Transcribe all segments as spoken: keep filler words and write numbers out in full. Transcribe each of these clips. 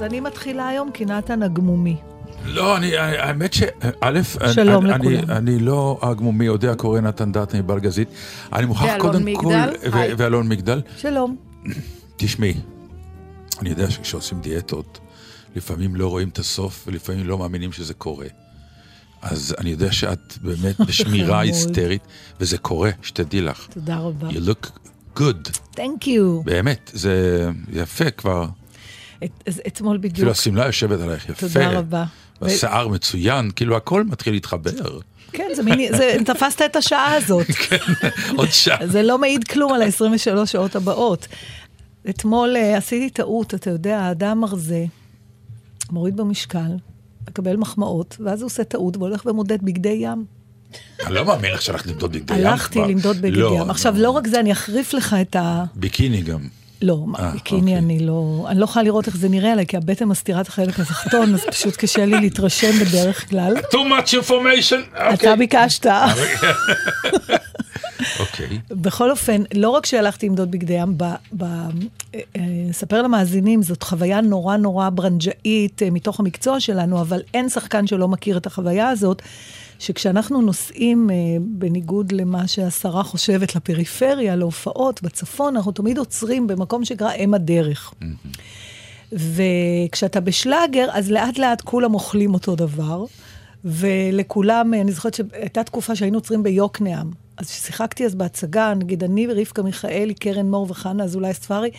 אז אני מתחילה היום כי נתן הגמומי. לא, אני, האמת ש... א', שלום אני, לכולם. אני, אני לא הגמומי, יודע, קורא נתן דאטני בלגזית. אני מוכרח קודם מגדל, כל... ו- ואלון מגדל. שלום. תשמעי, אני יודע שכשעושים דיאטות, לפעמים לא רואים את הסוף, ולפעמים לא מאמינים שזה קורה. אז אני יודע שאת באמת בשמירה היסטרית, וזה קורה, שתדעי לך. תודה רבה. You look good. Thank you. באמת, זה יפה כבר. אתמול בדיוק. כאילו הסמלה יושבת עלייך יפה. תודה רבה. והשיער מצוין, כאילו הכל מתחיל להתחבר. כן, זה תפסת את השעה הזאת. כן, עוד שעה. זה לא מעיד כלום על ה-עשרים ושלוש שעות הבאות. אתמול עשיתי טעות, אתה יודע, האדם מרזה, מוריד במשקל, מקבל מחמאות, ואז הוא עושה טעות, והולך ומודד בגדי ים. אני לא מאמין לך שהלכת למדוד בגדי ים. הלכתי למדוד בגדי ים. עכשיו, לא רק זה, אני אחריף לך את ה... ביקיני גם. לא, ביקיני אני לא... אני לא יכולה לראות איך זה נראה עליי, כי הבטן מסתירה את החלק התחתון, אז פשוט קשה לי להתרשם בדרך כלל. Too much information. אתה ביקשת. אוקיי. בכל אופן, לא רק שהלכתי למדוד בגדי ים, ספר למאזינים, זאת חוויה נורא נורא ברנג'אית מתוך המקצוע שלנו, אבל אין שחקן שלא מכיר את החוויה הזאת, שכשאנחנו נוסעים, בניגוד למה שהשרה חושבת, לפריפריה, להופעות, בצפון, אנחנו תמיד עוצרים במקום שקרא אם הדרך. וכשאתה בשלאגר, אז לאט לאט כולם אוכלים אותו דבר, ולכולם, אני זוכרת שהייתה תקופה שהיינו עוצרים ביוקנעם, אז ששיחקתי אז בהצגה, נגיד אני ורבקה מיכאלי, קרן מור וחנה, אז אולי ספרי,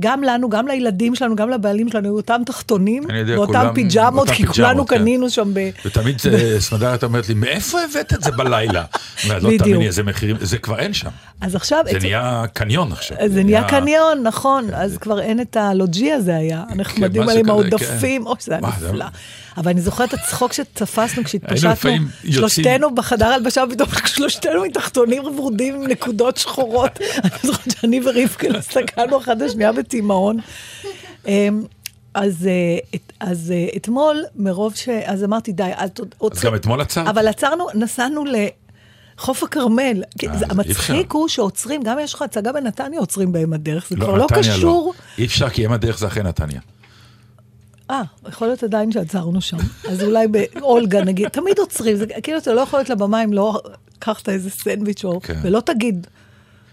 גם לנו, גם לילדים שלנו, גם לבעלים שלנו, אותם תחתונים, ואותם פיג'מות, כי כולנו קנינו שם ב... ותמיד סמדרת אומרת לי, מאיפה הבאת את זה בלילה? לא תאמיני, איזה מחירים, זה כבר אין שם. אז עכשיו... זה נהיה קניון עכשיו. זה נהיה קניון, נכון, אז כבר אין את הלוג'י הזה היה, אנחנו מדהים עליהם העודפים, או שזה היה נפלא. אבל אני זוכרת את הצחוק שתפסנו כשהתפשטנו, שלושתנו בחדר הלבשה, שלושתנו מתחתונים ורודים עם נקודות שחורות. אני זוכרת שאני ורבקה הסתכלנו אחת השנייה בתימהון. אז אתמול, מרוב ש... אז אמרתי, די, אל תודה. אז גם אתמול עצרת? אבל עצרנו, נסענו לחוף הכרמל. המצחיק הוא שעוצרים, גם יש לך הצגה בנתניה, עוצרים בהם הדרך, זה כבר לא קשור. אי אפשר, כי הם הדרך זה אחרי נתניה. אה, יכול להיות עדיין שעצרנו שם. אז אולי באולגה נגיד, תמיד עוצרים, זה, כאילו אתה לא יכול להיות לבמה אם לא קחת איזה סנדוויץ' או, כן. ולא תגיד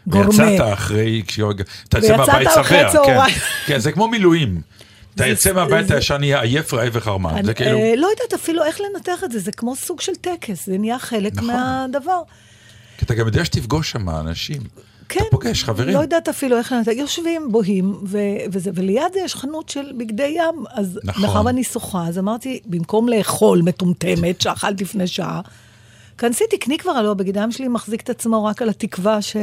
גורמה. ויצאת אחרי, אתה יצא מהבית ספר. כן. כן, זה כמו מילואים. אתה יצא מהבית הישן, יהיה עייף, רעב וחרמן. זה כאילו... אה, לא יודעת אפילו איך לנתח את זה, זה כמו סוג של טקס, זה נהיה חלק נכון. מהדבר. כי אתה גם יודע שתפגוש שם האנשים. כן, פוגש, לא יודעת אפילו איך לנתן, יושבים, בוהים, ו- וזה, וליד זה יש חנות של בגדי ים, אז נכון. מחר אני שוחה, אז אמרתי, במקום לאכול מטומטמת, שאכלת לפני שעה, כנסי תקני כבר עלו, בגדי ים שלי מחזיק את עצמו רק על התקווה ש...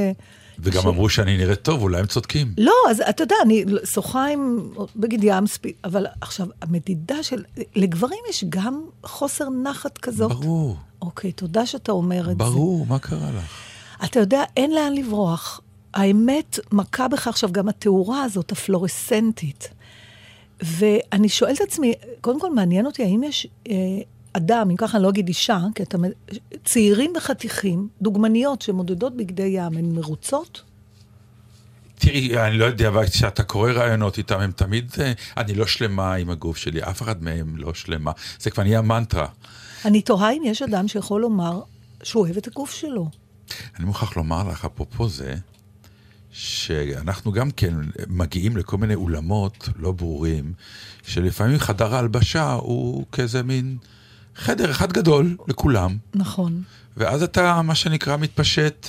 וגם ש... אמרו שאני נראית טוב, אולי הם צודקים. לא, אז אתה יודע, אני שוחה עם בגדי ים, אבל עכשיו, המדידה של... לגברים יש גם חוסר נחת כזאת. ברור. אוקיי, תודה שאתה אומר את ברור, זה. ברור, מה קרה לך? אתה יודע, אין לאן לברוח. האמת מכה בך עכשיו גם התאורה הזאת, הפלורסנטית. ואני שואל את עצמי, קודם כל מעניין אותי, האם יש אה, אדם, אם ככה אני לא אגיד אישה, כי אתה, צעירים וחתיכים, דוגמניות שמודדות בגדי ים, הן מרוצות? תראי, אני לא יודע, אבל כשאתה קורא רעיונות איתם, הם תמיד, אה, אני לא שלמה עם הגוף שלי, אף אחד מהם לא שלמה. זה כבר נהיה מנטרה. אני תוהה אם יש אדם שיכול לומר שהוא אוהב את הגוף שלו. אני מוכרח לומר לך, אפרופו זה, שאנחנו גם כן מגיעים לכל מיני אולמות לא ברורים, שלפעמים חדר ההלבשה הוא כזה מין חדר אחד גדול לכולם. נכון. ואז אתה, מה שנקרא, מתפשט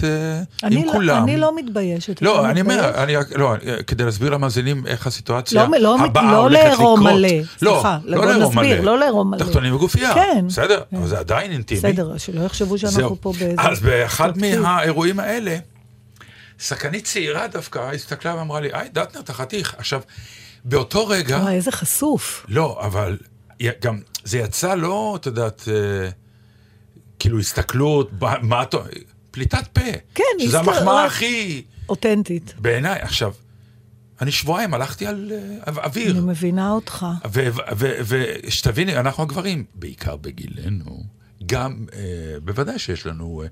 עם כולם. אני לא מתביישת. לא, אני אומר, כדי להסביר למאזינים איך הסיטואציה הבאה הולכת לקרות. לא, לא לרום מלא. תחתונים וגופייה. בסדר, אבל זה עדיין אינטימי. בסדר, שלא יחשבו שאנחנו פה באיזה... אז באחד מהאירועים האלה, סכנית צעירה דווקא, הסתכלה ואמרה לי, היי, דתנר, אתה חתיך. עכשיו, באותו רגע... וואי, איזה חשוף. לא, אבל גם זה יצא לא, אתה יודעת... כאילו הסתכלות, מה אתה... פליטת פה. כן, שזה הסתכל... המחמאה הכי... אותנטית. בעיניי. עכשיו, אני שבועיים הלכתי על אוויר. אני מבינה אותך. ושתביני, אנחנו הגברים, בעיקר בגילנו, גם, בוודאי שיש לנו,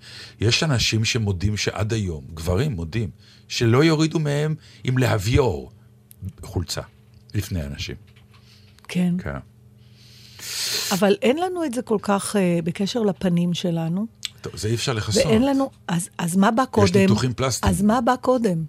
יש אנשים שמודים שעד היום, גברים מודים, שלא יורידו מהם עם להביור חולצה לפני אנשים. כן. כן. אבל אין לנו את זה כל כך uh, בקשר לפנים שלנו. זה אי אפשר לחסות. ואין לנו, אז, אז מה בא קודם? יש ניתוחים פלסטיים. אז מה בא קודם?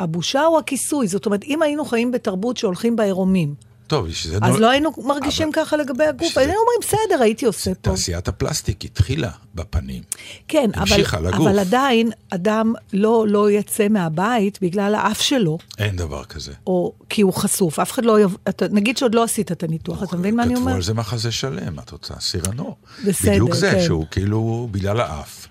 הבושה או הכיסוי? זאת אומרת, אם היינו חיים בתרבות שהולכים בעירומים, טוב, אז נור... לא היינו מרגישים אבל... ככה לגבי הגוף. שזה... היינו אומרים, בסדר, הייתי עושה פה. תעשיית הפלסטיק התחילה בפנים. כן, אבל, אבל עדיין אדם לא, לא יצא מהבית בגלל האף שלו. אין דבר כזה. או כי הוא חשוף. אף אחד לא... יב... אתה... נגיד שעוד לא עשית את הניתוח, אתה מבין מה אני אומר? כתבו על זה מחזה שלם, את רוצה סירנו. בסדר, בדיוק זה, כן. שהוא כאילו בגלל האף.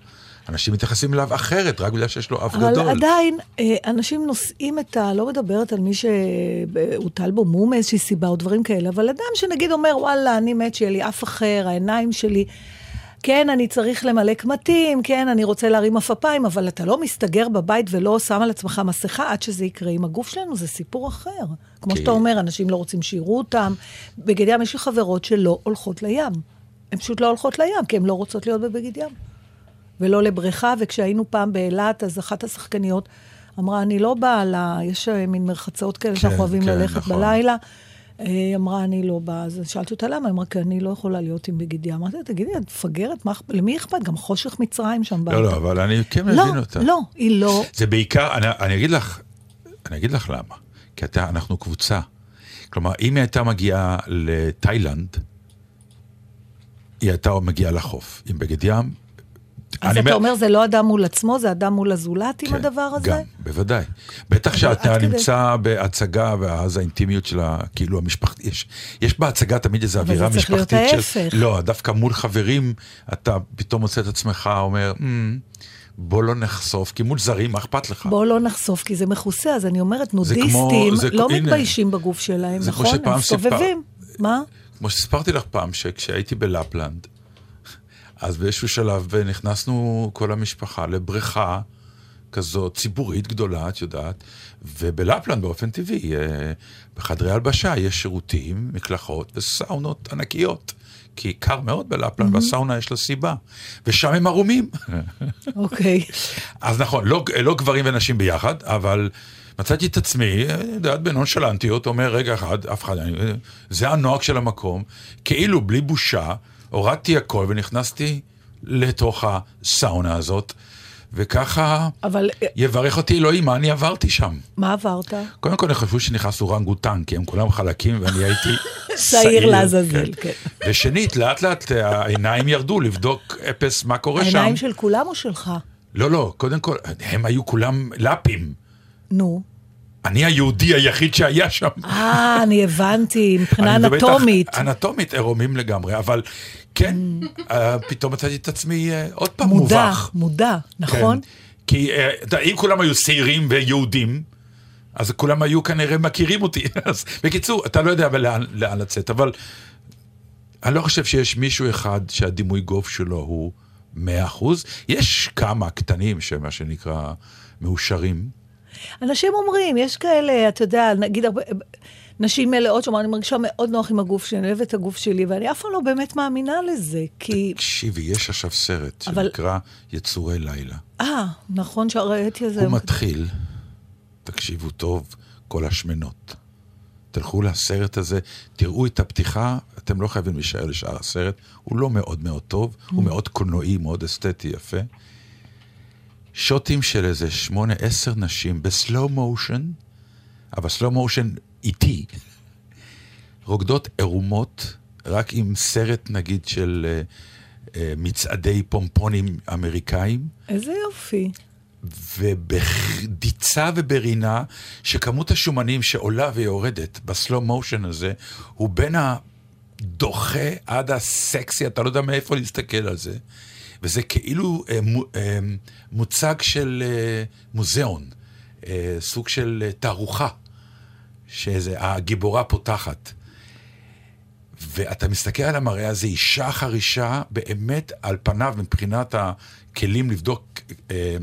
אנשים מתייחסים אליו אחרת, רק בגלל שיש לו אף גדול. אבל עדיין, אנשים נושאים את ה... לא מדברת על מי שהוטל בו מום איזושהי סיבה או דברים כאלה, אבל אדם שנגיד אומר, וואלה, אני מת שיהיה לי אף אחר, העיניים שלי, כן, אני צריך למלא קמטים, כן, אני רוצה להרים אפפיים, אבל אתה לא מסתגר בבית ולא שם על עצמך מסכה עד שזה יקרה. עם הגוף שלנו זה סיפור אחר. כמו שאתה אומר, אנשים לא רוצים שיראו אותם. בגד ים יש לי חברות שלא הולכות לים. הן פשוט לא הולכות לים, כי הן לא רוצות להיות בבגד ים. ולא לבריכה, וכשהיינו פעם באילת, אז אחת השחקניות אמרה, אני לא באה לה, יש מין מרחצאות כאלה כן, שאנחנו אוהבים כן, ללכת נכון. בלילה, אמרה, אני לא באה, אז שאלתי אותה למה, אמרה, כי אני לא יכולה להיות עם בגדיה, אמרתי, תגידי, את פגרת, למי אכפת? גם חושך מצרים שם באה. לא, לא, אבל אני כן מבין לא, אותה. לא, היא לא. זה בעיקר, אני, אני אגיד לך, אני אגיד לך למה, כי אתה, אנחנו קבוצה, כלומר, אם היא הייתה מגיעה לתאילנד, היא הייתה מגיעה לחוף, עם בגד ים, אז אתה אומר, זה לא אדם מול עצמו, זה אדם מול הזולת עם הדבר הזה? גם, בוודאי. בטח שאתה נמצא בהצגה, ואז האינטימיות שלה, כאילו המשפחתית, יש בהצגה תמיד איזו אווירה משפחתית. אבל זה צריך להיות ההפך. לא, דווקא מול חברים, אתה פתאום מוצא את עצמך, אומר, בוא לא נחשוף, כי מול זרים, מה אכפת לך? בוא לא נחשוף, כי זה מכוסה, אז אני אומרת, נודיסטים לא מתביישים בגוף שלהם, נכון? הם מסתובבים. מה? כמו שספרתי לך פעם, שכשהייתי בלפלנד אז באיזשהו שלב נכנסנו כל המשפחה לבריכה כזאת ציבורית גדולה, את יודעת, ובלפלנד באופן טבעי, בחדרי הלבשה יש שירותים, מקלחות וסאונות ענקיות, כי קר מאוד בלפלנד, mm-hmm. והסאונה יש לה סיבה, ושם הם ערומים. אוקיי. Okay. אז נכון, לא, לא גברים ונשים ביחד, אבל מצאתי את עצמי, דעת בנון שלנטיות, אומר רגע אחד, אף אחד, אני, זה הנועק של המקום, כאילו בלי בושה, הורדתי הכל ונכנסתי לתוך הסאונה הזאת, וככה אבל... יברך אותי אלוהים, מה אני עברתי שם? מה עברת? קודם כל, אני חשבו שנכנס אורנגוטן, כי הם כולם חלקים, ואני הייתי שעיר לעזאזל, כן. כן. ושנית, לאט לאט העיניים ירדו לבדוק אפס מה קורה שם. העיניים של כולם או שלך? לא, לא, קודם כל, הם היו כולם לפים. נו. אני היהודי היחיד שהיה שם. אה, אני הבנתי, מבחינה אנטומית. אנטומית, עירומים לגמרי, אבל כן, פתאום מצאתי את עצמי עוד פעם מובח. מודע, מודע, נכון? כי אם כולם היו סעירים ויהודים, אז כולם היו כנראה מכירים אותי. בקיצור, אתה לא יודע לאן לצאת, אבל אני לא חושב שיש מישהו אחד שהדימוי גוף שלו הוא מאה אחוז. יש כמה קטנים שמה שנקרא מאושרים, אנשים אומרים, יש כאלה, אתה יודע, נגיד הרבה, נשים מלאות שאומרים, אני מרגישה מאוד נוח עם הגוף שלי, אני אוהבת את הגוף שלי, ואני אף פעם לא באמת מאמינה לזה, כי... תקשיבי, יש עכשיו סרט אבל... שנקרא יצורי לילה. אה, נכון, שראיתי את זה. הוא מתחיל, תקשיבו טוב, כל השמנות. תלכו לסרט הזה, תראו את הפתיחה, אתם לא חייבים להישאר לשאר הסרט, הוא לא מאוד מאוד טוב, mm. הוא מאוד קולנועי, מאוד אסתטי, יפה. שוטים של איזה שמונה, עשר נשים בסלו מושן, אבל סלו מושן איטי, רוקדות עירומות, רק עם סרט נגיד של אה, מצעדי פומפונים אמריקאים. איזה יופי. ובדיצה וברינה, שכמות השומנים שעולה ויורדת בסלו מושן הזה, הוא בין הדוחה עד הסקסי, אתה לא יודע מאיפה להסתכל על זה. וזה כאילו אה, מו, אה, מוצג של אה, מוזיאון, אה, סוג של אה, תערוכה, שהגיבורה פותחת. ואתה מסתכל על המראה הזה, אישה חרישה, באמת על פניו, מבחינת הכלים לבדוק אה,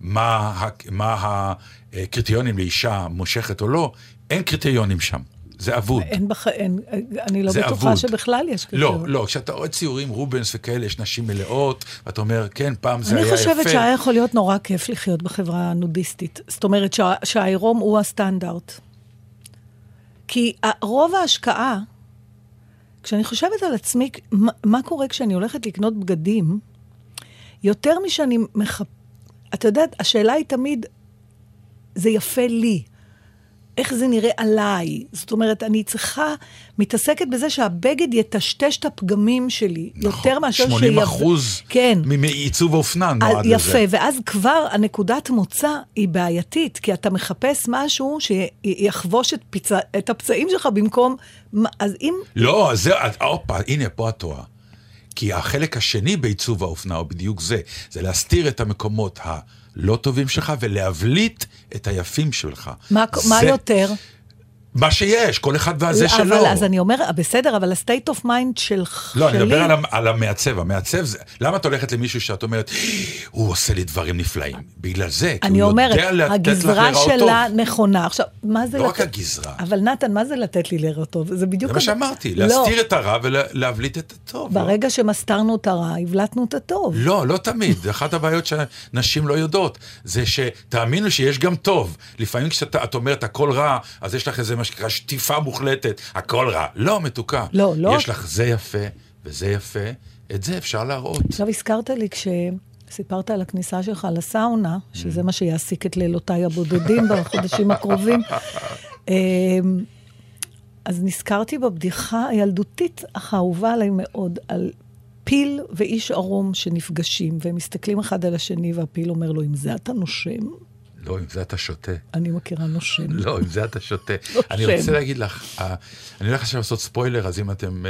מה, מה הקריטריונים לאישה מושכת או לא, אין קריטריונים שם. זה עבוד. אין בח... אין... אני לא בטוחה עבוד. שבכלל יש כזה. לא, לא. כשאתה רואה ציורים, רובנס וכאלה, יש נשים מלאות, ואתה אומר, כן, פעם זה היה יפה. אני חושבת שהיה יכול להיות נורא כיף לחיות בחברה הנודיסטית. זאת אומרת, שה... שהעירום הוא הסטנדרט. כי רוב ההשקעה כשאני חושבת על עצמי, מה, מה קורה כשאני הולכת לקנות בגדים, יותר משאני מחפ... את יודעת, השאלה היא תמיד, זה יפה לי. איך זה נראה עליי? זאת אומרת, אני צריכה, מתעסקת בזה שהבגד יטשטש את הפגמים שלי, נכון, יותר מאשר שמונים אחוז שיב... אחוז כן. מעיצוב האופנה נועד יפה, לזה. יפה, ואז כבר הנקודת מוצא היא בעייתית, כי אתה מחפש משהו שיחבוש את, פיצה, את הפצעים שלך במקום, אז אם... לא, זה, אופה, הנה, פה התואר. כי החלק השני בעיצוב האופנה, או בדיוק זה, זה להסתיר את המקומות ה... לא טובים שלך, ולהבליט את היפים שלך. מה, זה... מה יותר? מה שיש, כל אחד והזה שלו. אבל אז אני אומר, בסדר, אבל ה-state of mind שלך... לא, שלי... אני מדבר על, על המעצב. המעצב זה... למה את הולכת למישהו שאת אומרת, הוא עושה לי דברים נפלאים? בגלל זה, כי הוא אומרת, יודע לתת לך לראות טוב. הגזרה שלה נכונה. עכשיו, מה זה... לא לת... רק הגזרה. אבל נתן, מה זה לתת לי לראות טוב? זה בדיוק... זה מה שאמרתי, לא. להסתיר את הרע ולהבליט את הטוב. ברגע לא. שמסתרנו את הרע, הבלטנו את הטוב. לא, לא תמיד. אחת הבעיות שנשים לא יודעות, זה שתאמינו שיש גם טוב. לפעמים כשאת אומרת, הכל רע, אז יש לך איזה מה שקרה, שטיפה מוחלטת, הכל רע. לא, מתוקה. לא, לא. יש לך זה יפה, וזה יפה, את זה אפשר להראות. עכשיו הזכרת לי, כשסיפרת על הכניסה שלך לסאונה, שזה מה שיעסיק את לילותיי הבודדים בחודשים הקרובים, אז נזכרתי בבדיחה הילדותית החאובה עליי מאוד, על פיל ואיש ערום שנפגשים, והם מסתכלים אחד על השני, והפיל אומר לו, אם זה אתה נושם... לא, אם זה אתה שותה. אני מכירה נושם. לא, אם זה אתה שותה. אני רוצה להגיד לך, אני הולך עכשיו לעשות ספוילר, אז אם אתם,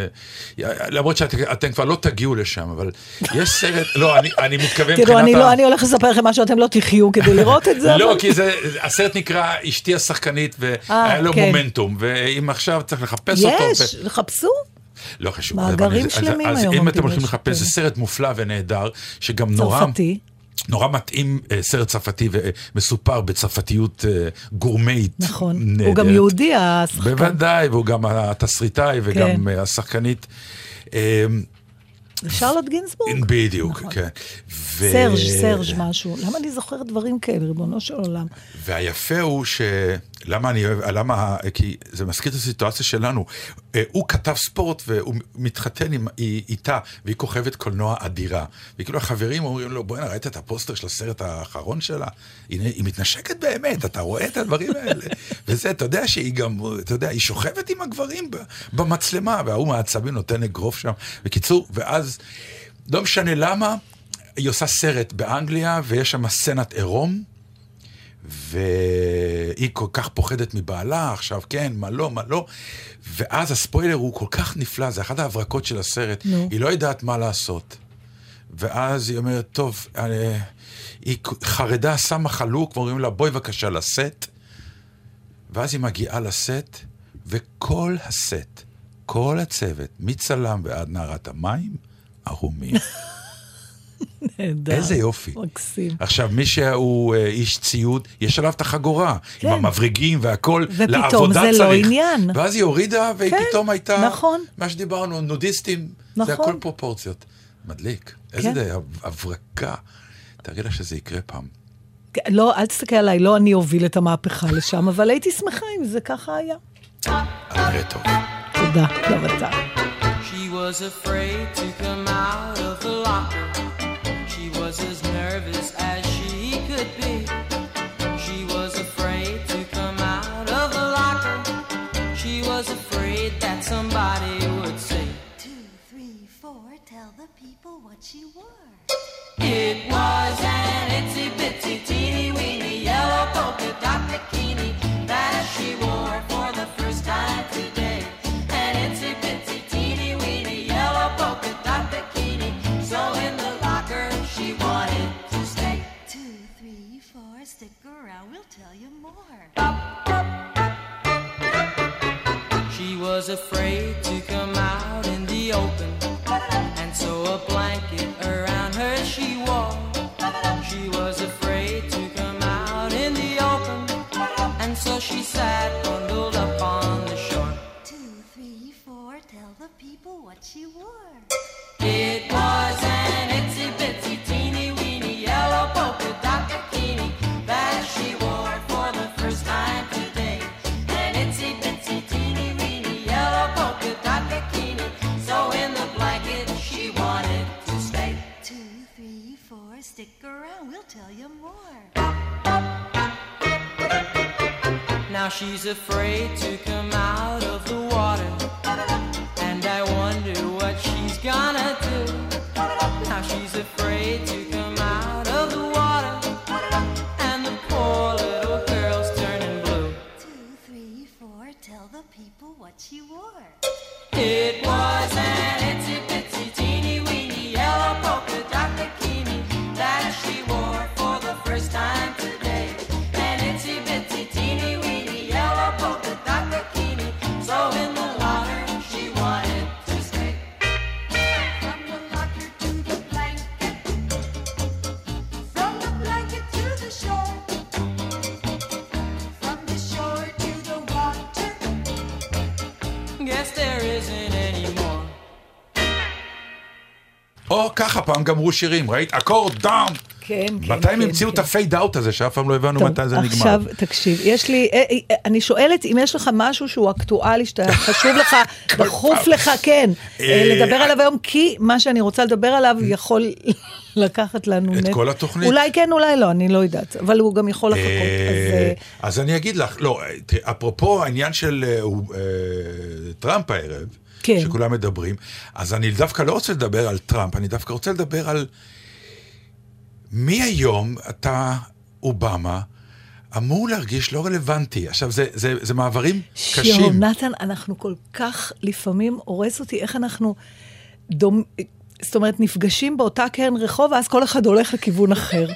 למרות שאתם כבר לא תגיעו לשם, אבל יש סרט, לא, אני מתכוון... תראו, אני הולך לספר לכם משהו, אתם לא תחיו כדי לראות את זה. לא, כי הסרט נקרא אשתי השחקנית, והיה לו מומנטום, ואם עכשיו צריך לחפש אותו... יש, לחפשו. לא חשוב. מאגרים שלמים היום. אז אם אתם הולכים לחפש, זה סרט מופלא ונהדר, שגם נורא... צרפתי. נורא מתאים סרט צפתי ומסופר בצפתיות גורמית. נכון, נהדרת. הוא גם יהודי השחקן. בוודאי, והוא גם התסריטאי וגם כן. השחקנית. שרלוט גינסבורג. בדיוק, נכון. כן. ו... סרג', סרג' משהו. למה אני זוכרת דברים כאלה, ריבונו של עולם? והיפה הוא ש... למה אני אוהב, למה, כי זה מזכיר את הסיטואציה שלנו, הוא כתב ספורט והוא מתחתן עם, איתה, והיא כוכבת קולנוע אדירה, וכאילו החברים אומרים לו, בואי נראית את הפוסטר של הסרט האחרון שלה, הנה, היא מתנשקת באמת, אתה רואה את הדברים האלה, וזה, אתה יודע שהיא גם, אתה יודע, היא שוכבת עם הגברים במצלמה, והוא מהעצבים נותן לגרוף שם, וקיצור, ואז, לא משנה למה, היא עושה סרט באנגליה, ויש שם סצנת עירום, והיא כל כך פוחדת מבעלה, עכשיו כן, מה לא, מה לא, ואז הספוילר הוא כל כך נפלא, זה אחת ההברקות של הסרט, no. היא לא יודעת מה לעשות, ואז היא אומרת, טוב, אני, היא חרדה, שמה חלוק, ואומרים לה, בואי בבקשה לסט, ואז היא מגיעה לסט, וכל הסט, כל הצוות, מצלם ועד נערת המים, ערומים. נהדר. איזה יופי. מקסים. עכשיו, מי שהוא איש ציוד, יש עליו את החגורה, כן. עם המבריגים והכל, ופתאום זה צריך. לא עניין. ואז היא הורידה, והיא כן. פתאום הייתה, נכון. מה שדיברנו, נודיסטים, נכון. זה הכל פרופורציות. מדליק. כן. איזה די, הברקה. תראי לה שזה יקרה פעם. לא, אל תסתכל עליי, לא אני הוביל את המהפכה לשם, אבל הייתי שמחה אם זה ככה היה. נראה טוב. תודה, גם אתה. She was afraid to come out of the locker. Was as nervous as she could be. She was afraid to come out of the locker. She was afraid that somebody would say, two, three, four, tell the people what she wore. It was an itsy-bitsy, teeny-weeny, yellow polka dot bikini that she wore for the first time today. An itsy-bitsy, teeny-weeny, yellow polka dot bikini, so in the she wanted to stay. Two, three, four, stick around, we'll tell you more. She was afraid to come out in the open, and so a blanket around her she wore. She was afraid to come out in the open, and so she sat bundled up on the shore. Two, three, four, tell the people what she wore. It was an itsy-bitsy, teeny-weeny, yellow polka dot bikini that she wore for the first time today. An itsy-bitsy, teeny-weeny, yellow polka dot more. Stick around. We'll tell you more. Now she's afraid to come out of the water. And I wonder what she's gonna do. Now she's afraid to come out of the water. And the poor little girl's turning blue. Two, three, four. Tell the people what she wore. It was an itsy bitsy teeny weeny yellow polka dot bikini that she wore for the first time today. An itsy bitsy teeny weeny yellow polka dot bikini, so in the water she wanted to stay. From the locker to the blanket, from the blanket to the shore, from the shore to the water. Guess there isn't any more. או ככה פעם גמרו שירים, ראית? אקורד דאון. כן, כן. מתי הם המציאו את הפייד אאוט הזה, שאף פעם לא הבנו מתי זה נגמר. עכשיו, תקשיב, יש לי, אני שואלת אם יש לך משהו שהוא אקטואלי, שאתה חשוב לך, דחוף לך, כן, לדבר עליו היום, כי מה שאני רוצה לדבר עליו יכול לקחת לנו את כל התוכנית. אולי כן, אולי לא, אני לא יודעת, אבל הוא גם יכול לחכות. אז אני אגיד לך, לא, אפרופו העניין של טראמפ הערב, שכולם מדברים, אז אני דווקא לא רוצה לדבר על טראמפ, אני דווקא רוצה לדבר על מי היום אתה, אובמה, אמור להרגיש לא רלוונטי. עכשיו, זה, זה, זה מעברים שיום, קשים. שיום, נתן, אנחנו כל כך לפעמים, הורס אותי, איך אנחנו דומ... זאת אומרת, נפגשים באותה קרן רחוב, ואז כל אחד הולך לכיוון אחר.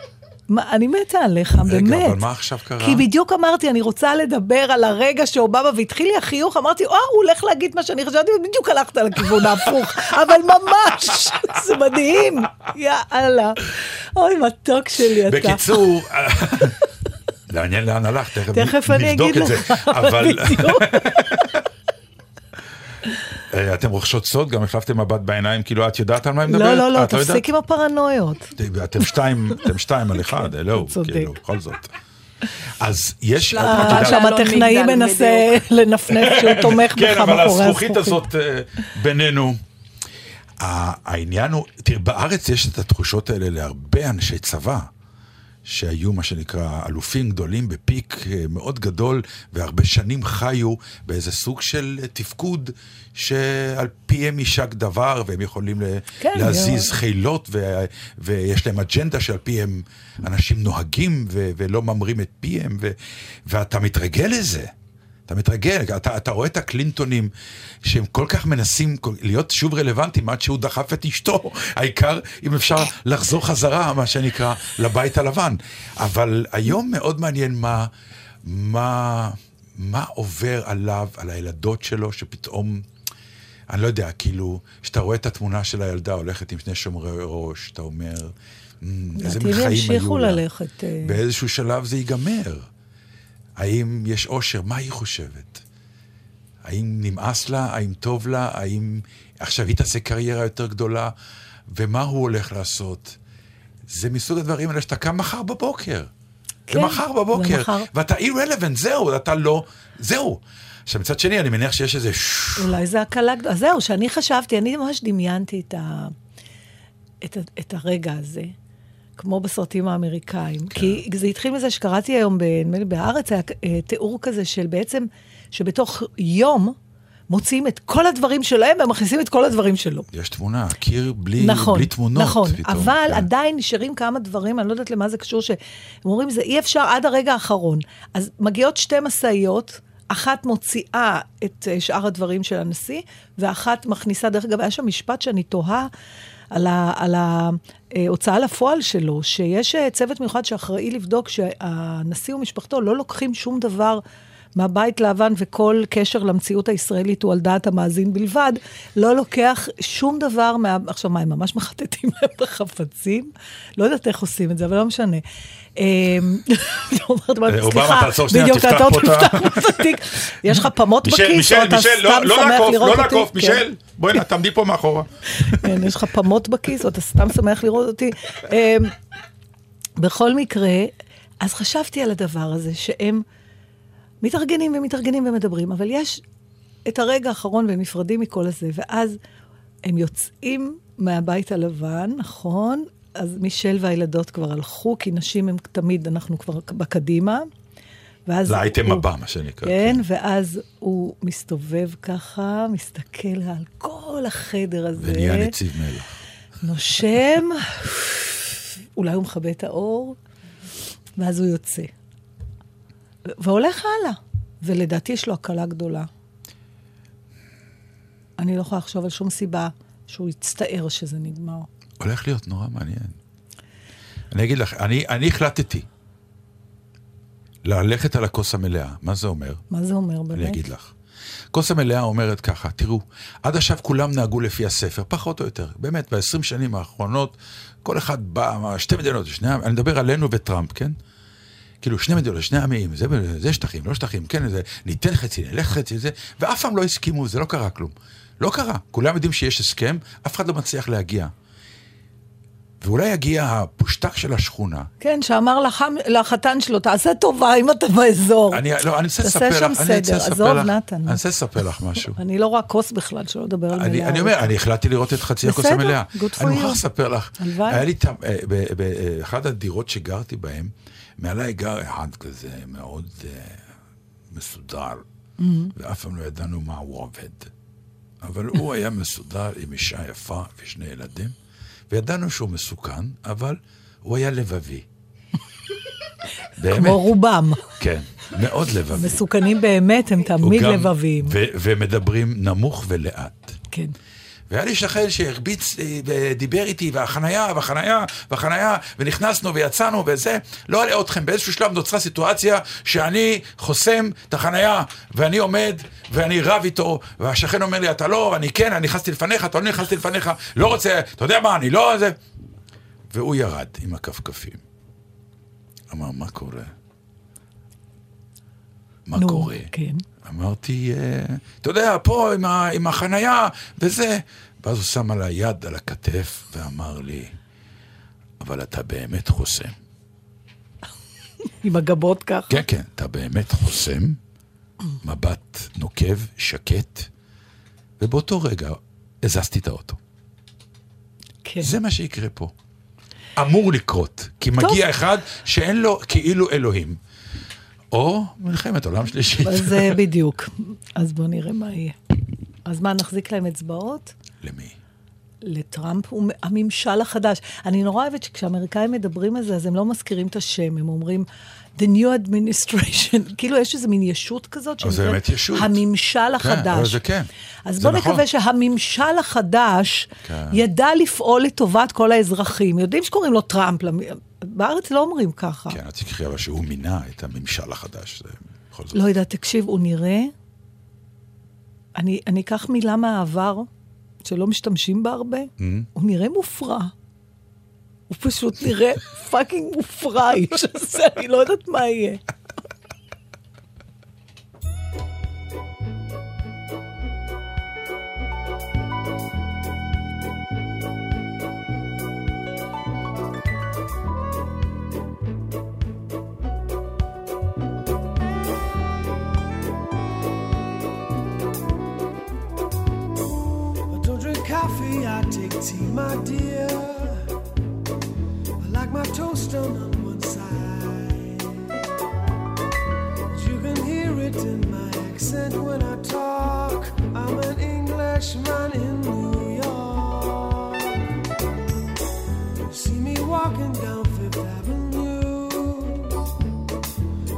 מה, אני מתה עליך, רגע, באמת. רגע, אבל מה עכשיו קרה? כי בדיוק אמרתי, אני רוצה לדבר על הרגע שאובמה, והתחיל לי החיוך, אמרתי, או, הוא הולך להגיד מה שאני חשבתי, ובדיוק הלכת על הכיוון ההפוך, אבל ממש, זה מדהים. יאללה. אוי, מתוק שלי אתה. בקיצור, לעניין לאן הלך, תכף נבדוק את זה. אבל... אתם רוכשות סוד, גם החלפתם מבט בעיניים, כאילו את יודעת על מה מדברת? לא, לא, לא, תפסיק עם הפרנויות. אתם שתיים, אתם שתיים על אחד, אלו, כאילו, בכל זאת. אז יש... שם הטכנאי מנסה לנפנף שהוא תומך בך מאחורי הזכוכית. כן, אבל הזכוכית הזאת בינינו. העניין הוא, תראה, בארץ יש את התחושות האלה להרבה אנשי צבא, שהיו מה שנקרא אלופים גדולים בפיק מאוד גדול, והרבה שנים חיו באיזה סוג של תפקוד שעל פיהם יישק דבר, והם יכולים כן, להזיז יו. חילות, ו- ויש להם אג'נדה שעל פיהם אנשים נוהגים ו- ולא ממרים את פיהם, ו- ואתה מתרגל לזה. אתה מתרגל, אתה, אתה רואה את הקלינטונים שהם כל כך מנסים להיות שוב רלוונטיים עד שהוא דחף את אשתו, העיקר אם אפשר לחזור חזרה, מה שנקרא, לבית הלבן. אבל היום מאוד מעניין מה, מה, מה עובר עליו, על הילדות שלו, שפתאום, אני לא יודע, כאילו, שאתה רואה את התמונה של הילדה הולכת עם שני שומרי ראש, אתה אומר, איזה מין חיים היו לה. באיזשהו שלב זה ייגמר. האם יש אושר? מה היא חושבת? האם נמאס לה? האם טוב לה? האם עכשיו היא תעשה קריירה יותר גדולה? ומה הוא הולך לעשות? זה מסוג הדברים האלה שאתה קם מחר בבוקר. כן, למחר בבוקר. למחר... ואתה irrelevant, זהו, אתה לא... זהו. עכשיו מצד שני, אני מניח שיש איזה... אולי זה הקלה גדולה. זהו, שאני חשבתי, אני ממש דמיינתי את, ה... את, ה... את הרגע הזה. כמו בסרטים האמריקאים. כן. כי זה התחיל מזה שקראתי היום בארץ, היה תיאור כזה של בעצם, שבתוך יום מוצאים את כל הדברים שלהם, ומכניסים את כל הדברים שלו. יש תמונה, קיר בלי, נכון, בלי תמונות. נכון, פתאום, אבל כן. עדיין נשארים כמה דברים, אני לא יודעת למה זה קשור, שהם אומרים, זה אי אפשר עד הרגע האחרון. אז מגיעות שתי מסעיות, אחת מוציאה את שאר הדברים של הנשיא, ואחת מכניסה, דרך אגב, היה שם משפט שאני תוהה, על, ה, על ההוצאה לפועל שלו, שיש צוות מיוחד שאחראי לבדוק שהנשיא ומשפחתו לא לוקחים שום דבר מהבית לבן, וכל קשר למציאות הישראלית הוא על דעת המאזין בלבד, לא לוקח שום דבר מה... עכשיו מה, הם ממש מחטטים בחפצים? לא יודעת איך עושים את זה, אבל לא משנה. אובמה, תעצור שנייה, תפתח פה אותה. יש לך פמות בכיס, או אתה סתם שמח לראות אותי? לא לקוף, מישל, בואי נה, תעמדי פה מאחורה. יש לך פמות בכיס, או אתה סתם שמח לראות אותי? בכל מקרה, אז חשבתי על הדבר הזה, שהם מתארגנים ומתארגנים ומדברים, אבל יש את הרגע האחרון והם נפרדים מכל הזה, ואז הם יוצאים מהבית הלבן, נכון, אז מישל והילדות כבר הלכו, כי נשים הם תמיד, אנחנו כבר בקדימה. לאייטם הבא, מה שנקרא. כן, ואז הוא מסתובב ככה, מסתכל על כל החדר הזה. ונהיה נציב מלח. נושם, אולי הוא מכבה את האור, ואז הוא יוצא. והולך הלאה. ולדעתי יש לו הקלה גדולה. אני לא יכולה לחשוב על שום סיבה שהוא יצטער שזה נגמר. הולך להיות נורא מעניין. אני אגיד לך, אני, אני החלטתי ללכת על הכוס המלאה. מה זה אומר? מה זה אומר באמת? אני אגיד לך. כוס המלאה אומרת ככה, תראו, עד עכשיו כולם נהגו לפי הספר, פחות או יותר. באמת, ב-עשרים שנים האחרונות, כל אחד בא, שתי מדינות, שני, אני מדבר עלינו וטראמפ, כן? כאילו, שני מדינות, שני עמים, זה, זה שטחים, לא שטחים, כן, זה, ניתן חצי, נלך חצי, זה, ואף פעם לא הסכימו, זה לא קרה כלום. לא קרה. כולם יודעים שיש הסכם, אף אחד לא מצליח להגיע. ואולי יגיע הפושטק של השכונה. כן, שאמר לחתן שלו, תעשה טובה אם אתה באזור. אני רוצה לספר לך. עזוב, נתן. אני רוצה לספר לך משהו. אני לא רואה כוס בכלל, שלא לדבר על מלאה. אני אומר, אני החלטתי לראות את חצי הכוס המלאה. אני מוכרח לספר לך. היה לי באחד הדירות שגרתי בהן, מעלי גר אחד כזה, מאוד מסודר, ואף פעם לא ידענו מה הוא עובד. אבל הוא היה מסודר עם אישה יפה ושני ילדים, וידענו שהוא מסוכן, אבל הוא היה לבבי. כמו רובם. כן, מאוד לבבי. מסוכנים באמת, הם תמיד לבביים. ומדברים נמוך ולאט. כן. והיה לי שחל שהרביץ, דיבר איתי, והחנייה, והחנייה, והחנייה, ונכנסנו ויצאנו וזה, לא עלה אתכם, באיזשהו שלב נוצרה סיטואציה שאני חוסם את החנייה, ואני עומד, ואני רב איתו, והשכן אומר לי, אתה לא, אני כן, אני נכנסתי לפניך, אתה לא נכנסתי לפניך, לא רוצה, אתה יודע מה, אני לא, זה... והוא ירד עם הכפכפים. אמר, מה קורה? מה נו, קורה? כן. אמרתי, אתה יודע, פה עם, ה, עם החנייה וזה. ואז הוא שם על היד, על הכתף, ואמר לי, אבל אתה באמת חוסם. עם הגבות ככה? כן, כן, אתה באמת חוסם, מבט נוקב, שקט, ובאותו רגע הזזתי את האוטו. כן. זה מה שיקרה פה. אמור לקרות, כי טוב. מגיע אחד שאין לו כאילו אלוהים. או מלחמת עולם שלישית. זה בדיוק. אז בואו נראה מה יהיה. אז מה, נחזיק להם אצבעות? למי? לטראמפ, הממשל החדש. אני נורא אוהבת שכשהאמריקאים מדברים על זה, אז הם לא מזכירים את השם, הם אומרים, the new administration, כאילו יש איזה מין ישות כזאת, זה באמת ישות. הממשל החדש. אז בואו נקווה שהממשל החדש ידע לפעול לטובת כל האזרחים. יודעים שקוראים לו טראמפ, בארץ לא אומרים ככה. כן, אני תקחי, אבל שהוא מינה את הממשל החדש. לא יודע, תקשיב, הוא נראה, אני אקח מילה מהעבר, שלא משתמשים בה הרבה, הוא נראה מופרע. הוא פשוט נראה פאקינג מופרע, איש הזה, אני לא יודעת מה יהיה. Tea, my dear, I like my toast done on one side. But you can hear it in my accent when I talk. I'm an Englishman in New York. See me walking down Fifth Avenue,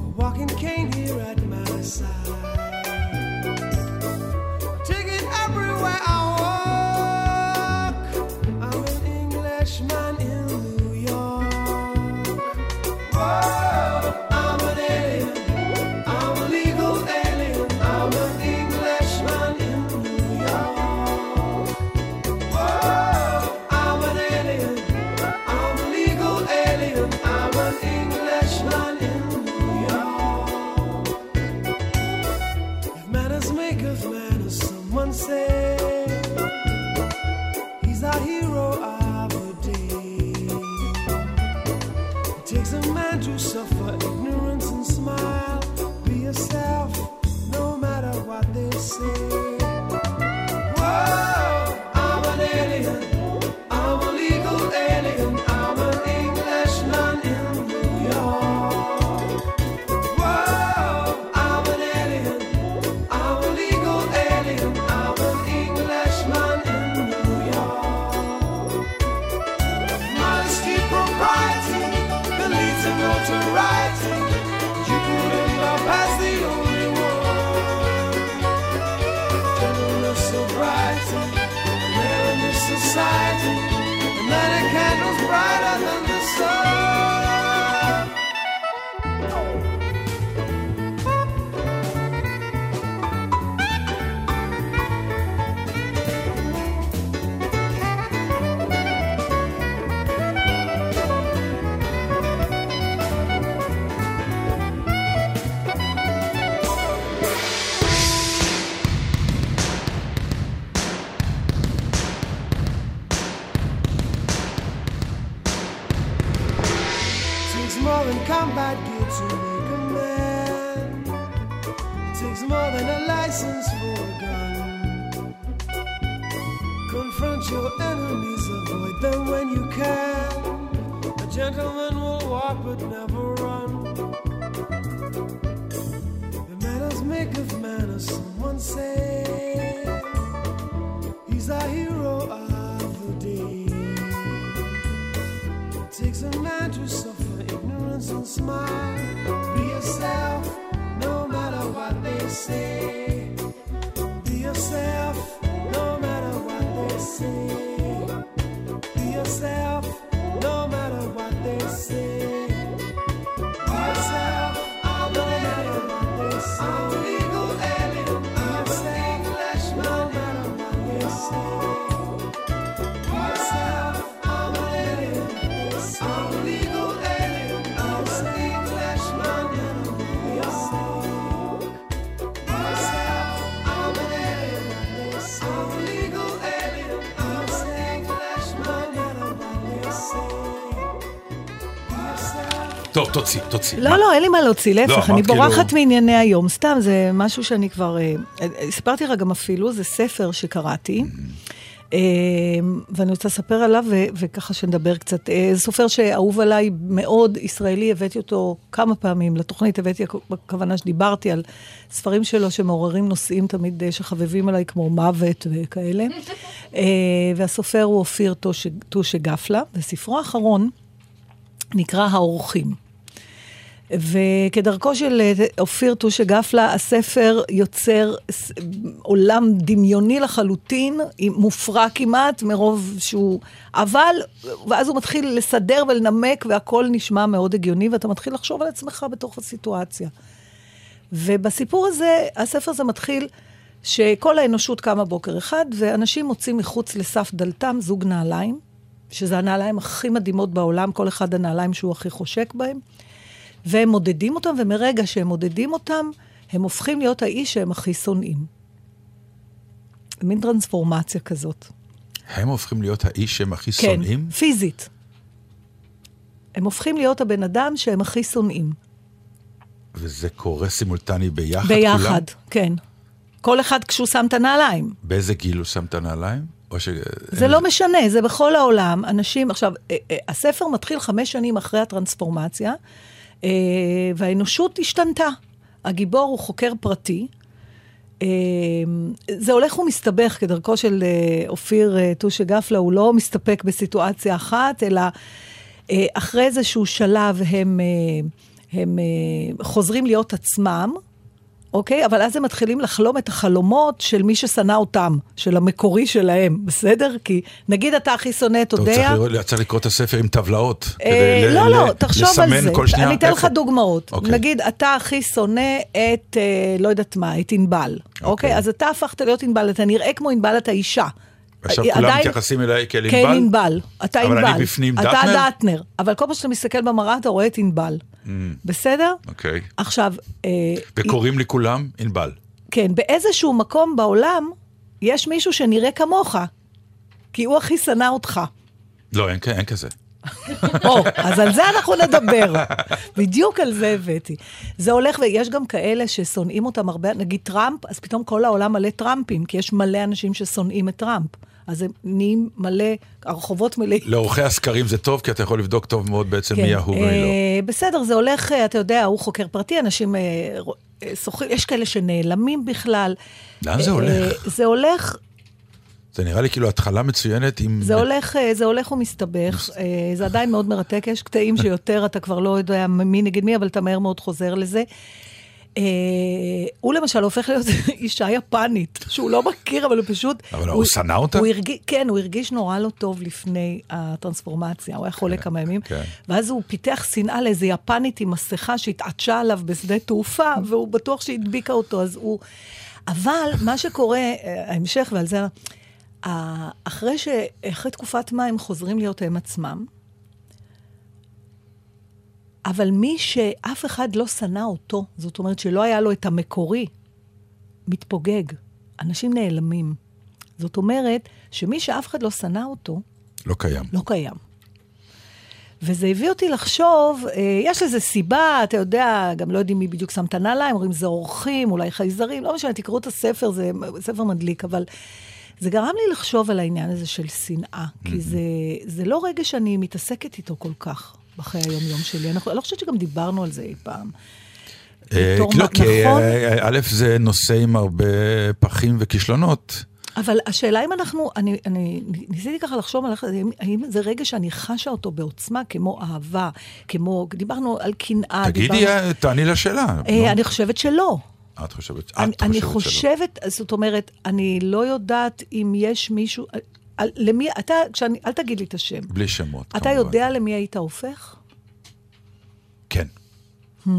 a walking cane here at my side. Take it everywhere I want. Man in New York. Whoa, I'm an alien. I'm a legal alien. I'm an Englishman in New York. Whoa, I'm an alien. I'm a legal alien. I'm an Englishman in New York. If manners make of manners, someone say he's our hero. To suffer ignorance and smile. Be yourself, no matter what they say. Whoa, I'm an alien. I'm a legal alien. I'm to right. You could end up as the only one. Don't look so bright. We're in this society. And then a candle's brighter than the sun. Combat gear to make a man. It takes more than a license for a gun. Confront your enemies, avoid them when you can. A gentleman will walk but never run. The manners make of man, as someone says. He's our hero of the day. It takes a man to suffer. And smile, be yourself, no matter what they say. Be yourself, no matter what they say. Be yourself, no matter what they say. Be yourself, no matter what they say. I'm legal alien, I'm an English, no matter what they say. Be yourself, I'm an alien, I'm legal alien. טוב, תוציא, תוציא. לא, לא, אין לי מה להוציא, להפך, אני בורחת מענייני היום, סתם, זה משהו שאני כבר, הספרתי רגע אפילו, זה ספר שקראתי, ואני רוצה לספר עליו, וככה שנדבר קצת, זה סופר שאהוב עליי מאוד, ישראלי, הבאתי אותו כמה פעמים, לתוכנית הבאתי, בכוונה שדיברתי על ספרים שלו, שמעוררים נושאים תמיד, שחבבים עליי כמו מוות וכאלה, והסופר הוא אופיר טושגפלה, וספרו האחרון, נקרא האורחים. וכדרכו של אופיר טושגפלה, הספר יוצר עולם דמיוני לחלוטין, מופרע כמעט מרוב שהוא, אבל, ואז הוא מתחיל לסדר ולנמק, והכל נשמע מאוד הגיוני, ואתה מתחיל לחשוב על עצמך בתוך הסיטואציה. ובסיפור הזה, הספר הזה מתחיל שכל האנושות קמה בוקר אחד, ואנשים מוצאים מחוץ לסף דלתם זוג נעליים, שזה הנעליים הכי מדהימות בעולם, כל אחד הנעליים שהוא הכי חושק בהם, והם מודדים אותם, ומרגע שהם מודדים אותם, הם הופכים להיות האיש שהם הכי שונאים. מין טרנספורמציה כזאת. הם הופכים להיות האיש שהם הכי שונאים? כן, פיזית. הם הופכים להיות הבן אדם שהם הכי שונאים. וזה קורה סימולטני ביחד? ביחד, כולם? כן. כל אחד כשהוא שם את הנעליים. באיזה גיל הוא שם את הנעליים? ש... זה לא משנה, זה בכל העולם. אנשים, עכשיו, הספר מתחיל חמש שנים אחרי הטרנספורמציה, והאנושות השתנתה. הגיבור הוא חוקר פרטי. זה הולך ומסתבך, כדרכו של אופיר טושגפלה, הוא לא מסתפק בסיטואציה אחת, אלא אחרי איזשהו שלב הם, הם חוזרים להיות עצמם, אוקיי? אבל אז הם מתחילים לחלום את החלומות של מי ששנא אותם, של המקורי שלהם, בסדר? כי נגיד אתה הכי שונא, אתה יודע... צריך לקרוא את הספר עם טבלאות, כדי לסמן כל שנייה. לא, לא, תחשוב על זה. אני אתן לך דוגמאות. נגיד, אתה הכי שונא את, לא יודעת מה, את ענבל. אוקיי? אז אתה הפכת להיות ענבל, אתה נראה כמו ענבל, אתה אישה. עכשיו כולם מתייחסים אליי כאל ענבל? כן, ענבל. אתה ענבל. אבל אני בפנים דאטנר? אתה דאטנר. אבל כל פעם שאתה מסתכל במראה, אתה רואה את ענבל. בסדר? אוקיי. עכשיו... וקוראים לכולם ענבל. כן, באיזשהו מקום בעולם, יש מישהו שנראה כמוך, כי הוא הכי שנא אותך. לא, אין כזה. או, אז על זה אנחנו נדבר. בדיוק על זה הבאתי. זה הולך, ויש גם כאלה ששונאים אותם הרבה, נגיד טראמפ, אז פתאום כל העולם מלא טראמפים, כי יש מלא אנשים ששונאים את טראמפ. אז הם נהיים מלא, הרחובות מלא. לאורכי הסקרים זה טוב, כי אתה יכול לבדוק טוב מאוד בעצם מי ההוא ומי לא. בסדר, זה הולך, אתה יודע, הוא חוקר פרטי, אנשים שוחים, יש כאלה שנעלמים בכלל. לאן זה הולך? זה הולך... זה נראה לי כאילו התחלה מצוינת עם... זה הולך, זה הולך ומסתבך, זה עדיין מאוד מרתק, יש קטעים שיותר אתה כבר לא יודע מי נגד מי, אבל אתה מהר מאוד חוזר לזה. הוא למשל הופך להיות אישה יפנית, שהוא לא מכיר, אבל הוא פשוט... אבל הוא שנא אותה? כן, הוא הרגיש נורא לא טוב לפני הטרנספורמציה, הוא היה חולה כמה ימים, ואז הוא פיתח שנאה לאיזה יפנית עם מסכה שהתעדשה עליו בשדה תעופה, והוא בטוח שהדביקה אותו, אז הוא... אבל מה שקורה, ההמשך ועל זה... אחרי תקופת מה הם חוזרים להיות הם עצמם, אבל מי שאף אחד לא שנא אותו, זאת אומרת שלא היה לו את המקורי, מתפוגג. אנשים נעלמים. זאת אומרת שמי שאף אחד לא שנא אותו, לא קיים. לא קיים. וזה הביא אותי לחשוב, יש לזה סיבה, אתה יודע, גם לא יודעים מי בדיוק שם את הנעליים, אומרים זה אורחים, אולי חייזרים, לא משנה, תקראו את הספר, זה ספר מדליק, אבל... זה גרם לי לחשוב על העניין הזה של שנאה, כי זה, זה לא רגע שאני מתעסקת איתו כל כך בחיי היום-יום שלי. אנחנו, אני לא חושבת שגם דיברנו על זה אי פעם. לא, כי א' זה נושא עם הרבה פחים וכישלונות. אבל השאלה אם אנחנו, אני, אני ניסיתי ככה לחשוב על האם זה רגע שאני חשה אותו בעוצמה, כמו אהבה, כמו, דיברנו על קנאה. תגידי, תעני לשאלה. אני חושבת שלא. את חושבת, את אני, חושבת אני חושבת, שלא. זאת אומרת, אני לא יודעת אם יש מישהו, אל, למי, אתה, כשאני, אל תגיד לי את השם. בלי שמות, אתה כמובן. אתה יודע למי היית הופך? כן. Hmm.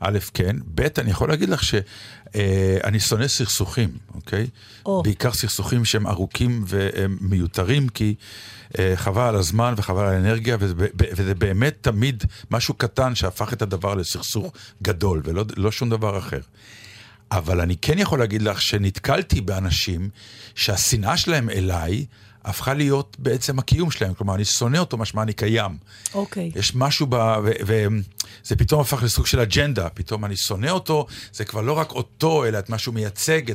א', כן. ב', אני יכול להגיד לך שאני אה, שונא סכסוכים, אוקיי? Oh. בעיקר סכסוכים שהם ארוכים והם מיותרים, כי אה, חבל על הזמן וחבל על האנרגיה, וזה, וזה באמת תמיד משהו קטן שהפך את הדבר לסכסוך גדול, ולא לא שום דבר אחר. אבל אני כן יכול להגיד לך שנתקלתי באנשים שהשנאה שלהם אליי הפכה להיות בעצם הקיום שלהם. כלומר, אני שונא אותו, משמע אני קיים. אוקיי. יש משהו ב... וזה פתאום הפך לסוג של אג'נדה. פתאום אני שונא אותו, זה כבר לא רק אותו, אלא את משהו מייצג,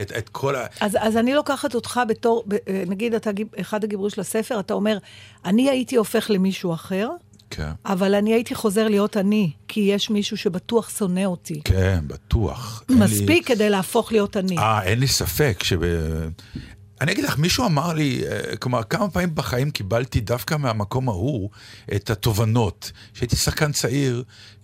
את כל ה... אז אני לוקחת אותך בתור... נגיד, אחד הגיבורים של הספר, אתה אומר, אני הייתי הופך למישהו אחר, אבל אני הייתי חוזר להיות אני, כי יש מישהו שבטוח שונא אותי. כן, בטוח. מספיק כדי להפוך להיות אני. אה, אין לי ספק שב... אני אגיד לך, מישהו אמר לי, כלומר, כמה פעמים בחיים קיבלתי דווקא מהמקום ההוא את התובנות, שהייתי שחקן צעיר,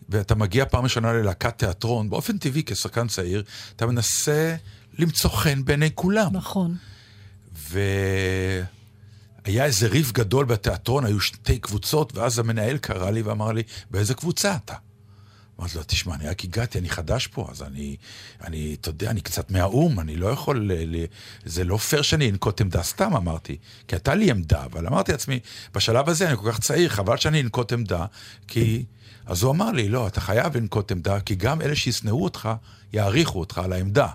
ואתה מגיע פעם ראשונה ללהקת תיאטרון, באופן טבעי כשחקן צעיר, אתה מנסה למצוא חן בעיני כולם. נכון. והיה איזה ריב גדול בתיאטרון, היו שתי קבוצות, ואז המנהל קרא לי ואמר לי, באיזה קבוצה אתה? אמרתי לו, תשמע, אני רק הגעתי, אני חדש פה, אז אני, אני, אתה יודע, אני קצת מהאום, אני לא יכול, ל, זה לא פייר שאני אנקוט עמדה, סתם אמרתי, כי הייתה לי עמדה, אבל אמרתי לעצמי, בשלב הזה אני כל כך צעיר, חבל שאני אנקוט עמדה, כי, אז הוא אמר לי, לא, אתה חייב לנקוט עמדה, כי גם אלה שיסנאו אותך, יעריכו אותך על העמדה.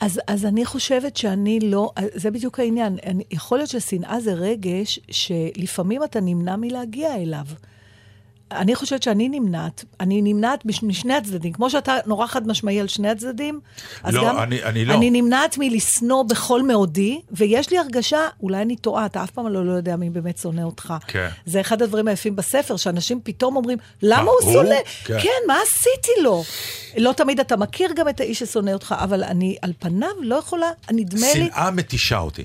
אז, אז אני חושבת שאני לא, זה בדיוק העניין, אני, יכול להיות ששנאה זה רגש, שלפעמים אתה נמנע מלהגיע אליו, אני חושבת שאני נמנעת, אני נמנעת משני הצדדים, כמו שאתה נורא חד משמעי על שני הצדדים, אז לא, גם אני, אני, לא. אני נמנעת מלסנוע בכל מאודי, ויש לי הרגשה, אולי אני טועה, אתה אף פעם לא, לא יודע מי באמת שונא אותך. כן. זה אחד הדברים היפים בספר, שאנשים פתאום אומרים, למה מה, הוא שונא? כן. כן, מה עשיתי לו? לא תמיד אתה מכיר גם את האיש ששונא אותך, אבל אני על פניו לא יכולה, נדמה לי... שנאה מתישה אותי.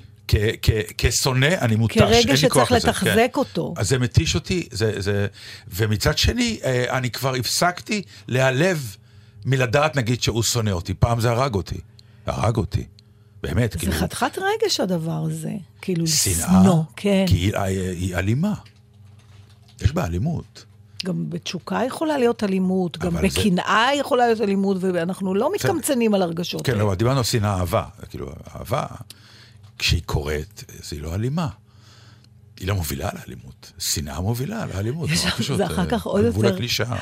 כשונא, אני מותש. כרגע שצריך לתחזק אותו. אז זה מתיש אותי, ומצד שני, אני כבר הפסקתי להלב מלדעת, נגיד, שהוא שונא אותי. פעם זה הרג אותי. הרג אותי. באמת. זה חתכת רגש הדבר הזה. כאילו, שנאה. כי היא אלימה. יש בה אלימות. גם בתשוקה יכולה להיות אלימות, גם בקנאה יכולה להיות אלימות, ואנחנו לא מתקמצנים על הרגשות. כן, לא, דיברנו שנאה אהבה. כאילו, אהבה... כשהיא קוראת, אז היא לא אלימה. היא לא מובילה לאלימות. שנאה מובילה לאלימות. זה אחר כך עוד יותר.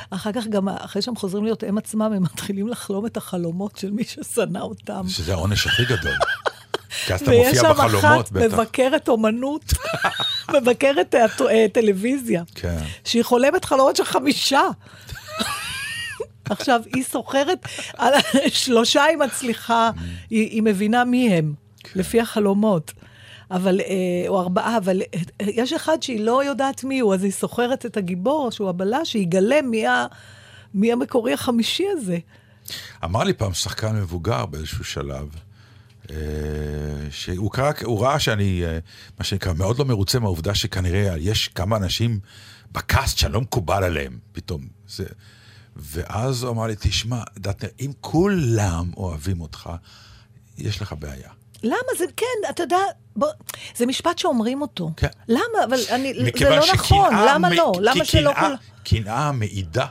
אחר כך גם, אחרי שהם חוזרים להיות הם עצמם, הם מתחילים לחלום את החלומות של מי ששנא אותם. שזה העונש הכי גדול. כי אז אתה מופיע בחלומות. ויש שם אחת מבקרת אומנות, מבקרת טלוויזיה, שהיא חולמת חלומות של חמישה. עכשיו, היא סוחרת על שלושה היא מצליחה, היא מבינה מי הם. לפי החלומות, אבל, או ארבעה, אבל יש אחד שהיא לא יודעת מי הוא, אז היא סוחרת את הגיבור, שהוא הבלה, שיגלה מי המקורי החמישי הזה. אמר לי פעם שחקן מבוגר באיזשהו שלב, שהוא קרא, הוא ראה שאני, מה שנקרא, מאוד לא מרוצה מהעובדה שכנראה יש כמה אנשים בקאסט שאני לא מקובל עליהם, פתאום. זה... ואז הוא אמר לי, תשמע, דתנר, אם כולם אוהבים אותך, יש לך בעיה. למה? זה כן, אתה יודע, בוא, זה משפט שאומרים אותו. כן. למה? אבל אני, זה לא נכון. למה מ... לא? כי למה שלא כל... קנאה מעידה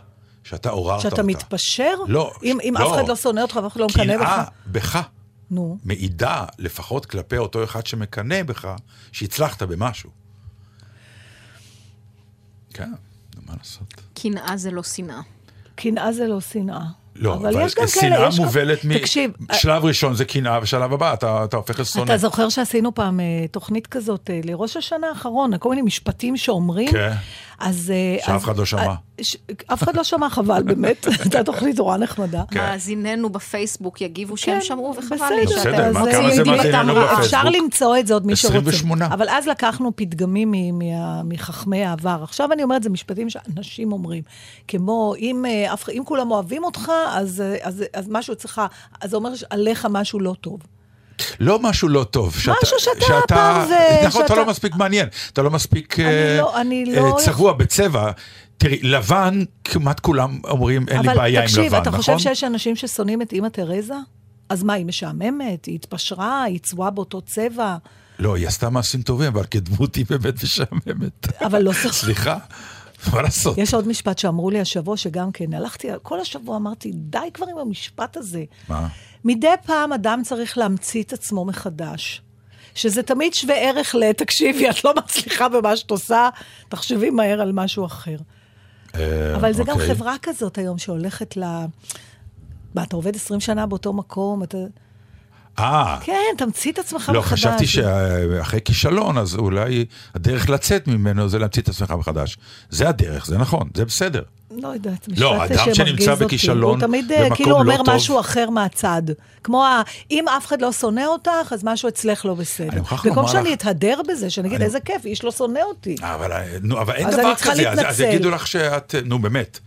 שאתה עוררת שאתה אותה. שאתה מתפשר? לא. אם, אם לא. אף אחד לא שונא אותך ואף אחד לא מקנה בך? קנאה בך. נו. מעידה לפחות כלפי אותו אחד שמקנה בך, שהצלחת במשהו. כן, מה לעשות? קנאה זה לא שנאה. קנאה זה לא שנאה. לא, אבל, אבל יש גם כאלה, יש... מובלת מ... תקשיב, שלב ראשון זה קנאה, ושלב הבא אתה, אתה הופך לסונא. אתה זוכר שעשינו פעם תוכנית כזאת לראש השנה האחרון, כל מיני משפטים שאומרים, כן. אז... שאף אחד לא שמע. אף אחד לא שמע, חבל, באמת. הייתה תוכנית נורא נחמדה. מאזיננו בפייסבוק יגיבו שהם שמרו, וחבל לי. בסדר, מה כמה זה מאזיננו בפייסבוק? אפשר למצוא את זה עוד מי שרוצה. עשרים ושמונה. אבל אז לקחנו פתגמים מחכמי העבר. עכשיו אני אומרת, זה משפטים שאנשים אומרים, כמו אם כולם אוהבים אותך, אז משהו צריכה, אז זה אומר עליך משהו לא טוב. לא משהו לא טוב. משהו שאתה הפעם זה... נכון, אתה לא מספיק מעניין. אתה לא מספיק צבוע בצבע. תראי, לבן, כמעט כולם אומרים, אין לי בעיה עם לבן, נכון? אבל תקשיב, אתה חושב שיש אנשים ששונאים את אמא תרזה? אז מה, היא משעממת? היא התפשרה? היא צבועה באותו צבע? לא, היא עשתה מעשים טובים, אבל כדמות היא באמת משעממת. אבל לא סליחה. סליחה. מה לעשות? יש עוד משפט שאמרו לי השבוע, שגם כן, הלכתי, כל השבוע אמרתי, די כבר עם המשפט הזה. מה? מדי פעם אדם צריך להמציא את עצמו מחדש. שזה תמיד שווה ערך ל, תקשיבי, את לא מצליחה במה שאת עושה, תחשבי מהר על משהו אחר. אבל זה גם חברה כזאת היום, שהולכת ל... אתה עובד עשרים שנה באותו מקום, אתה... אה. כן, תמציא את עצמך מחדש. לא, חשבתי שאחרי כישלון, אז אולי הדרך לצאת ממנו זה להמציא את עצמך מחדש. זה הדרך, זה נכון, זה בסדר. לא יודעת, משפט שמרגיז אותי. לא, אדם שנמצא בכישלון, במקום לא טוב. הוא תמיד כאילו אומר משהו אחר מהצד. כמו, אם אף אחד לא שונא אותך, אז משהו אצלך לא בסדר. במקום שאני אתהדר בזה, שנגיד, איזה כיף, איש לא שונא אותי. אבל אין דבר כזה, אז יגידו לך שאת, נו באמת.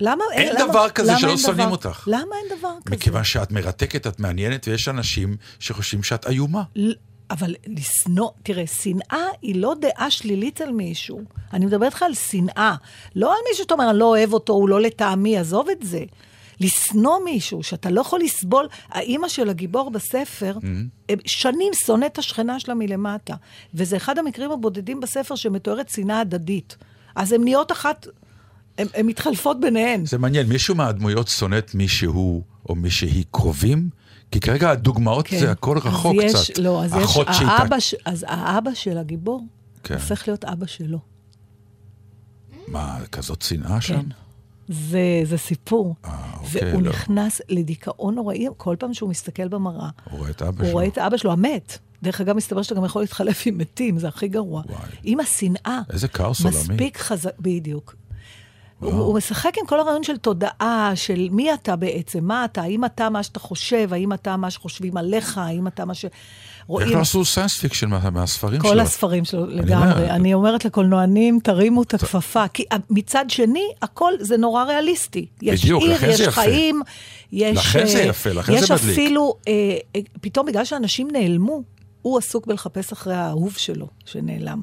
למה, אין למה, דבר כזה למה שלא אין שונאים דבר, אותך. למה אין דבר כזה? מכיוון שאת מרתקת, את מעניינת, ויש אנשים שחושבים שאת איומה. ל- אבל לסנוע, תראה, שנאה היא לא דעה שלילית על מישהו. אני מדברת לך על שנאה. לא על מישהו שאתה אומר, אני לא אוהב אותו, הוא לא לטעמי, עזוב את זה. לסנוע מישהו, שאתה לא יכול לסבול. האמא של הגיבור בספר, mm-hmm. שנים שונא את השכנה שלה מלמטה. וזה אחד המקרים הבודדים בספר שמתוארת שנאה הדדית. אז הם נהיות אחת... הן מתחלפות ביניהן. זה מעניין, מישהו מהדמויות שונאת מישהו או מישהי קרובים? כי כרגע הדוגמאות כן. זה הכל רחוק יש, קצת. לא, אז יש, שיתה... האבא, אז האבא של הגיבור כן. הופך להיות אבא שלו. מה, כזאת שנאה שם? כן. זה, זה סיפור. 아, אוקיי, והוא לא. נכנס לדיכאון נוראי, כל פעם שהוא מסתכל במראה. הוא רואה את אבא שלו. הוא רואה את אבא שלו, המת. דרך אגב, מסתבר שאתה גם יכול להתחלף עם מתים, זה הכי גרוע. וואי. עם השנאה. איזה קרס עולמי. מספיק חזק, בדיוק. הוא, הוא משחק עם כל הרעיון של תודעה, של מי אתה בעצם, מה אתה, האם אתה מה שאתה חושב, האם אתה מה שחושבים עליך, האם אתה מה ש... רואים... איך לעשו סיינס פיקשן מהספרים שלו? כל הספרים שלו, לגמרי. אני אומרת לקולנוענים, תרימו את הכפפה, כי מצד שני, הכל זה נורא ריאליסטי. יש עיר, יש חיים, יש אפילו, פתאום בגלל שאנשים נעלמו, הוא עסוק בלחפש אחרי האהוב שלו, שנעלם.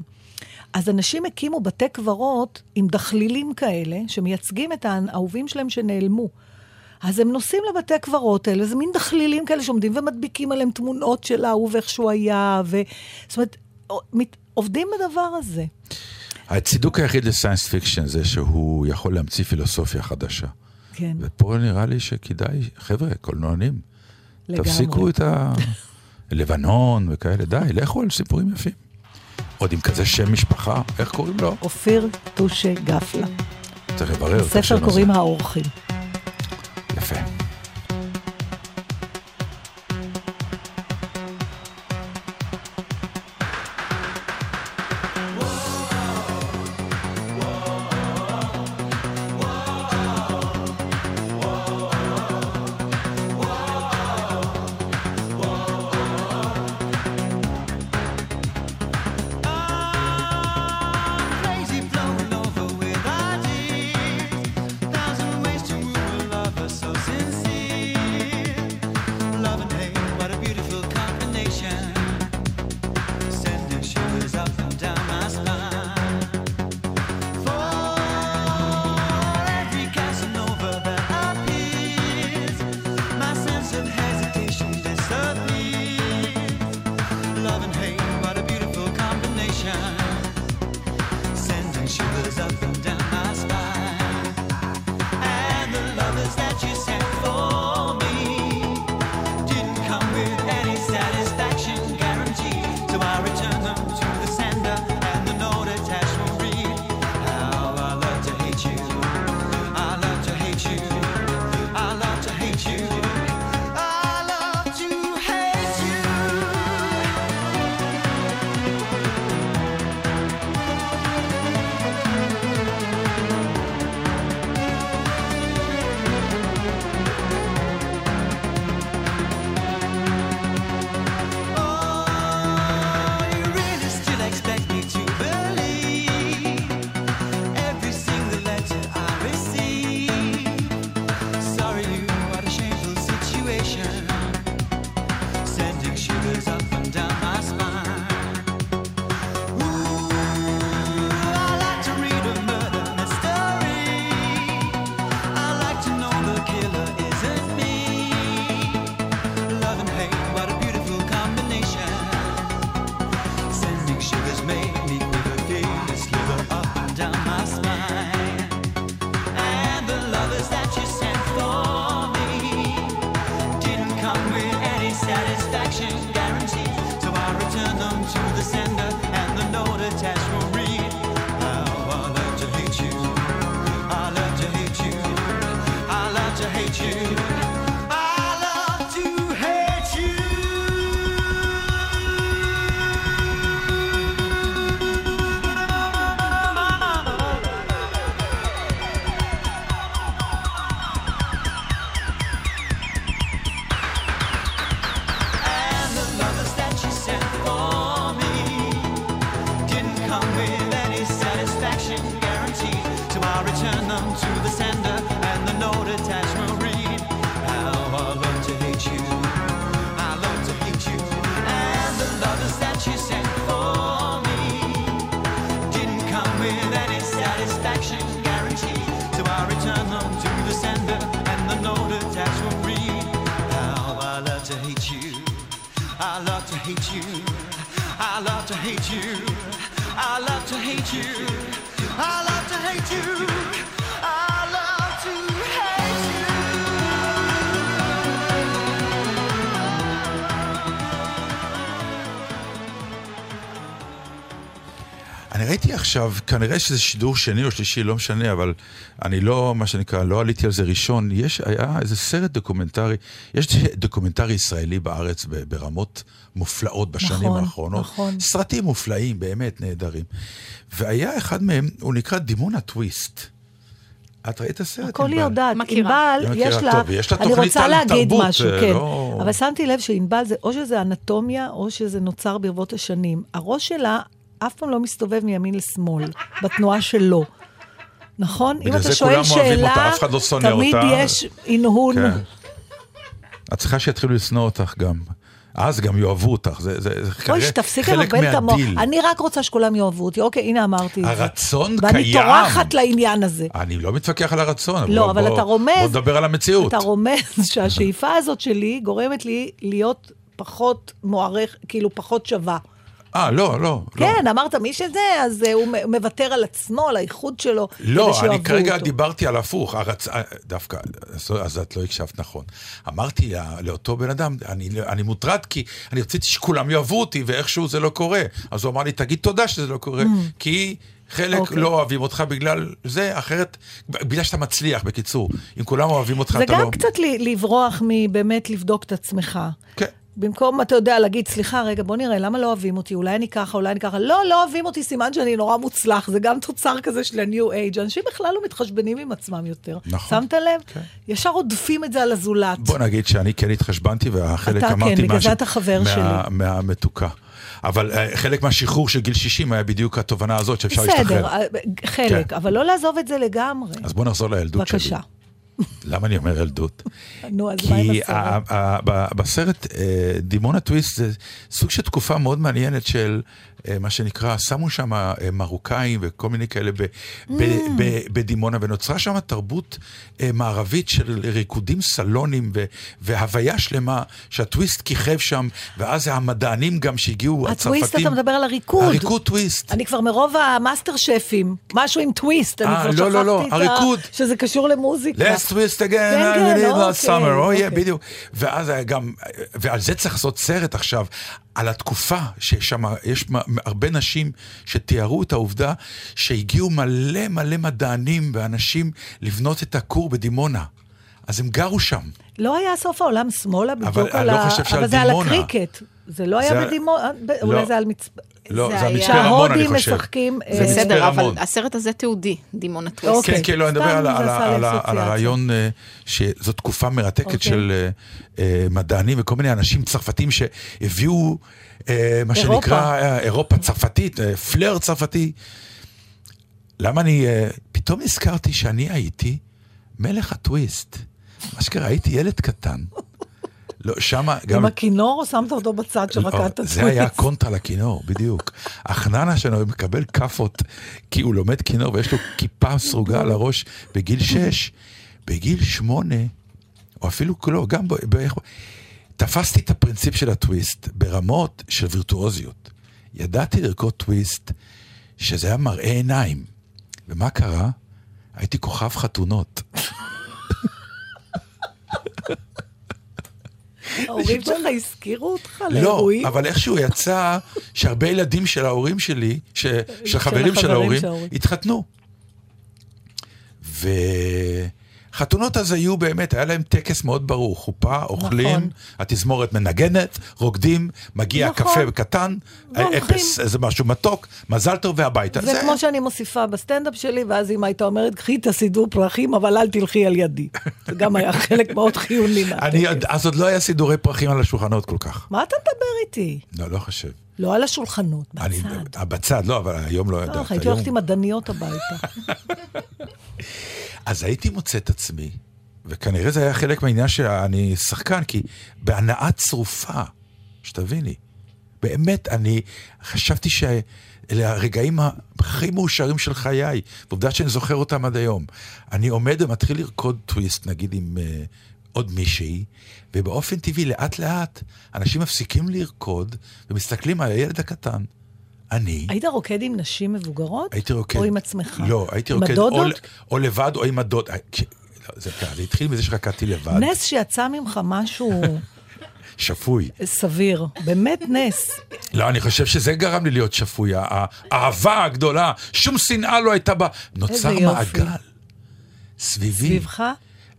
אז אנשים הקימו בתי קברות עם דחלילים כאלה, שמייצגים את האהובים שלהם שנעלמו. אז הם נוסעים לבתי קברות האלה, זה מין דחלילים כאלה שעומדים ומדביקים עליהם תמונות של האהוב איך שהוא היה, ו... זאת אומרת, עובדים בדבר הזה. הצידוק היחיד לסיינס פיקשן זה שהוא יכול להמציא פילוסופיה חדשה. כן. ופה נראה לי שכדאי, חבר'ה, קולנוענים, לגמרי. תפסיקו את הלבנון וכאלה, די, לכו על סיפורים יפים. עוד עם כזה שם משפחה, איך קוראים לו? אופיר טושגפלה. צריך לברר את השם הזה. ספר קוראים האורחים. יפה. turn them to the sender and the note attached marine. How I love to hate you, I love to hate you, and the lovers that you sent for me didn't come with any satisfaction guarantee. So I return them to the sender and the note attached marine. How I love to hate you, I love to hate you, I love to hate you, I love to hate you, I love to hate you, I love to hate you. אני ראיתי עכשיו, כנראה שזה שידור שני או שלישי, לא משנה, אבל אני לא, מה שנקרא, לא עליתי על זה ראשון. יש, היה איזה סרט דוקומנטרי, יש דוקומנטרי ישראלי בארץ ברמות מופלאות בשנים נכון, האחרונות. נכון. סרטים מופלאים, באמת נהדרים. והיה אחד מהם, הוא נקרא דימונה טוויסט. את ראית הסרט? הכל היא יודעת. מכירה. ענבל, יש לה... טוב, יש לה תוכנית תרבות. אני רוצה להגיד תרבות, משהו, כן. לא... אבל שמתי לב שענבל זה, או שזה אנטומיה, או שזה נוצר ברבות השנים. הראש שלה אף פעם לא מסתובב מימין לשמאל, בתנועה שלו. נכון? אם אתה שואל שאלה, תמיד יש עינהון. את צריכה שיתחילו לשנוא אותך גם. אז גם יאהבו אותך. אוי, שתפסיק לבלבל את המוח. אני רק רוצה שכולם יאהבו אותי. אוקיי, הנה אמרתי. הרצון קיים. ואני טורחת לעניין הזה. אני לא מתווכח על הרצון. לא, אבל אתה רומז. בוא נדבר על המציאות. אתה רומז שהשאיפה הזאת שלי גורמת לי להיות פחות מוערך, כאילו פחות שווה. אה, לא, לא. כן, לא. אמרת מי שזה, אז הוא מוותר על עצמו, על האיחוד שלו. לא, אני כרגע אותו. דיברתי על הפוך, הרצ... דווקא, אז את לא הקשבת נכון. אמרתי לא, לאותו בן אדם, אני, אני מוטרד כי אני רציתי שכולם יאהבו אותי, ואיכשהו זה לא קורה. אז הוא אמר לי, תגיד תודה שזה לא קורה, mm. כי... חלק okay. לא אוהבים אותך בגלל זה, אחרת, בגלל שאתה מצליח, בקיצור. אם כולם אוהבים אותך, אתה לא... זה גם קצת לברוח מבאמת לבדוק את עצמך. כן. Okay. במקום, אתה יודע, להגיד, סליחה, רגע, בוא נראה, למה לא אוהבים אותי? אולי אני ככה, אולי אני ככה. לא, לא אוהבים אותי, סימן שאני נורא מוצלח. זה גם תוצר כזה של ה-New Age. אנשים בכלל לא מתחשבנים עם עצמם יותר. נכון. שמת לב? כן. ישר עודפים את זה על הזולת. בוא נגיד שאני כן התחשבנתי, והחלק אמרתי כן, משהו מה, מהמתוקה. אבל חלק מהשחרור של גיל שישים היה בדיוק התובנה הזאת שאפשר להשתחרר. בסדר, חלק, אבל לא לעזוב את זה לגמרי. אז בוא נחזור לילדות שלי. בבקשה. למה אני אומר ילדות? נו, אז מה עם הסרט? כי בסרט דימונה טוויסט זה סוג של תקופה מאוד מעניינת של מה שנקרא, שמו שם מרוקאים וכל מיני כאלה בדימונה, ונוצרה שם תרבות מערבית של ריקודים סלונים והוויה שלמה שהטוויסט כיכב שם, ואז המדענים גם שהגיעו, הצרפתים. הטוויסט, אתה מדבר על הריקוד. הריקוד טוויסט. אני כבר מרוב המאסטר שפים, משהו עם טוויסט, אני כבר שכחתי. לא, לא, לא, הריקוד. שזה קשור למוזיקה. Let's twist again, I need last summer. בדיוק. ואז גם, ועל זה צריך לעשות סרט עכשיו, על התקופה ששם יש הרבה נשים שתיארו את העובדה שהגיעו מלא מלא מדענים ואנשים לבנות את הכור בדימונה. אז הם גרו שם. לא היה סוף העולם שמאלה בדיוק על ה... אבל זה על הקריקט. זה לא היה בדימונה. אולי זה על מצפה... לא, זה המצפה רמון, אני חושב. משחקים, זה בסדר, אבל הסרט הזה תיעודי, דימונה טוויסט. כן, כן, לא, אני מדבר על הרעיון שזו תקופה מרתקת של מדענים וכל מיני אנשים צרפתים שהביאו, מה שנקרא, אירופה צרפתית, פלר צרפתי. למה אני, פתאום נזכרתי שאני הייתי מלך הטוויסט. מה שקרה, הייתי ילד קטן. לא, שמה גם... עם הכינור או שמת אותו בצד שרקעת את הטוויסט? זה היה קונטרה לכינור, בדיוק. החננה שלנו מקבל קפות, כי הוא לומד כינור ויש לו כיפה סרוגה על הראש בגיל שש, בגיל שמונה, או אפילו כולו, גם ב... ב... תפסתי את הפרינציפ של הטוויסט ברמות של וירטואוזיות. ידעתי לרקוד טוויסט שזה היה מראה עיניים. ומה קרה? הייתי כוכב חתונות. ההורים שלך הזכירו אותך לאירועים? לא, אבל איכשהו יצא שהרבה ילדים של ההורים שלי, של חברים של ההורים, התחתנו. וחתונות אז היו באמת, היה להם טקס מאוד ברור, חופה, אוכלים, התזמורת מנגנת, רוקדים, מגיע קפה בקטן, אפס, איזה משהו מתוק, מזל טוב והביתה. זה כמו שאני מוסיפה בסטנדאפ שלי, ואז אם הייתה אומרת, קחי תסידור פרחים, אבל אל תלכי על ידי. זה גם היה חלק מאוד חיוני. אז עוד לא היה סידורי פרחים על השולחנות כל כך. מה אתה מדבר איתי? לא, לא חושב. לא על השולחנות, בצד. בצד, לא, אבל היום לא ידעת. הייתי הולכת עם מדעניות הביתה. אז הייתי מוצא את עצמי, וכנראה זה היה חלק מהעניין שאני שחקן, כי בהנאה צרופה, שתביני, באמת אני חשבתי שאלה הרגעים הכי מאושרים של חיי, ועובדה שאני זוכר אותם עד היום. אני עומד ומתחיל לרקוד טוויסט, נגיד עם עוד מישהי, ובאופן טבעי לאט לאט אנשים מפסיקים לרקוד ומסתכלים על הילד הקטן. אני... היית רוקד עם נשים מבוגרות? הייתי רוקד... או עם עצמך? לא, הייתי רוקד או, או לבד או עם הדוד... זה התחיל מזה שרקדתי לבד. נס שיצא ממך משהו... שפוי. סביר. באמת נס. לא, אני חושב שזה גרם לי להיות שפוי. האהבה הגדולה, שום שנאה לא הייתה בה. נוצר מעגל. סביבי. סביבך?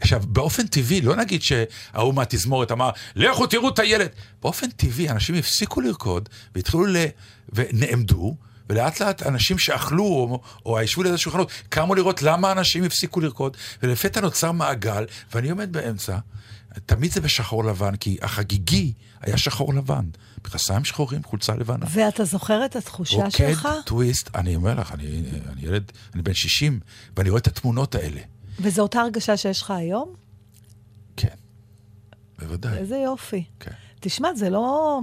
עכשיו, באופן טבעי, לא נגיד שהאומה תזמורת אמר, לכו תראו את הילד. באופן טבעי, אנשים הפסיקו לרקוד, והתחילו ל... ונעמדו, ולאט לאט אנשים שאכלו, או, או הישבו ליד השולחנות, קמו לראות למה אנשים הפסיקו לרקוד, ולפתע נוצר מעגל, ואני עומד באמצע, תמיד זה בשחור לבן, כי החגיגי היה שחור לבן. מכסיים שחורים, חולצה לבנה. ואתה זוכר את התחושה שלך? רוקד, טוויסט, אני אומר לך, אני, אני ילד, אני בן שישים, ואני רואה את התמונות האלה. וזו אותה הרגשה שיש לך היום? כן, בוודאי. איזה יופי. כן. תשמע, זה לא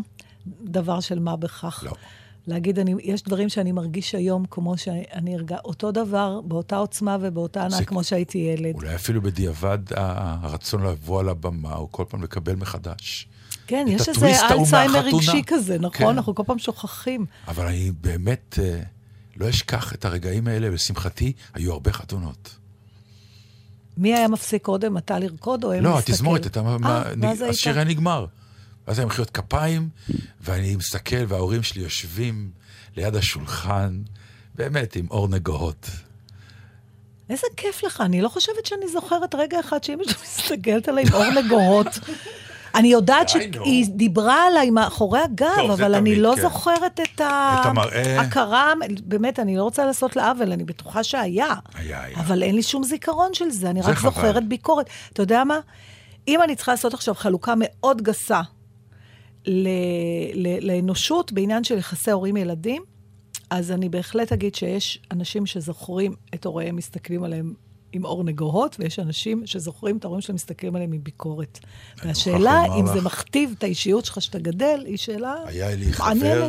דבר של מה בכך. לא. להגיד, אני, יש דברים שאני מרגיש היום כמו שאני ארגע, אותו דבר, באותה עוצמה ובאותה ענה, כמו שהייתי ילד. אולי אפילו בדיעבד הרצון לבוא על הבמה, או כל פעם לקבל מחדש. כן, יש איזה אלציימר רגשי כזה, נכון? כן. אנחנו כל פעם שוכחים. אבל אני באמת אה, לא אשכח את הרגעים האלה, ולשמחתי היו הרבה חתונות. מי היה מפסיק קודם? אתה לרקוד או הם לא, מסתכל? לא, תזמורת, השיר היה נגמר. אז היה מחיאות כפיים, ואני מסתכל, וההורים שלי יושבים ליד השולחן, באמת עם אור נגוהות. איזה כיף לך, אני לא חושבת שאני זוכרת רגע אחד שאמא שלי מסתכלת עליי עם אור נגוהות. אני יודעת שהיא דיברה עליי מאחורי הגב, אבל אני לא זוכרת את ההכרה, באמת, אני לא רוצה לעשות לעוול, אני בטוחה שהיה, אבל אין לי שום זיכרון של זה, אני רק זוכרת ביקורת. אתה יודע מה? אם אני צריכה לעשות עכשיו חלוקה מאוד גסה, לאנושות בעניין של יחסי הורים ילדים, אז אני בהחלט אגיד שיש אנשים שזוכרים את הוריהם מסתכלים עליהם עם אור נגוהות, ויש אנשים שזוכרים את ההורים שלהם מסתכלים עליהם עם ביקורת. והשאלה אם זה מכתיב את האישיות שלך שאתה גדל, היא שאלה מעניינת. היה לי חבר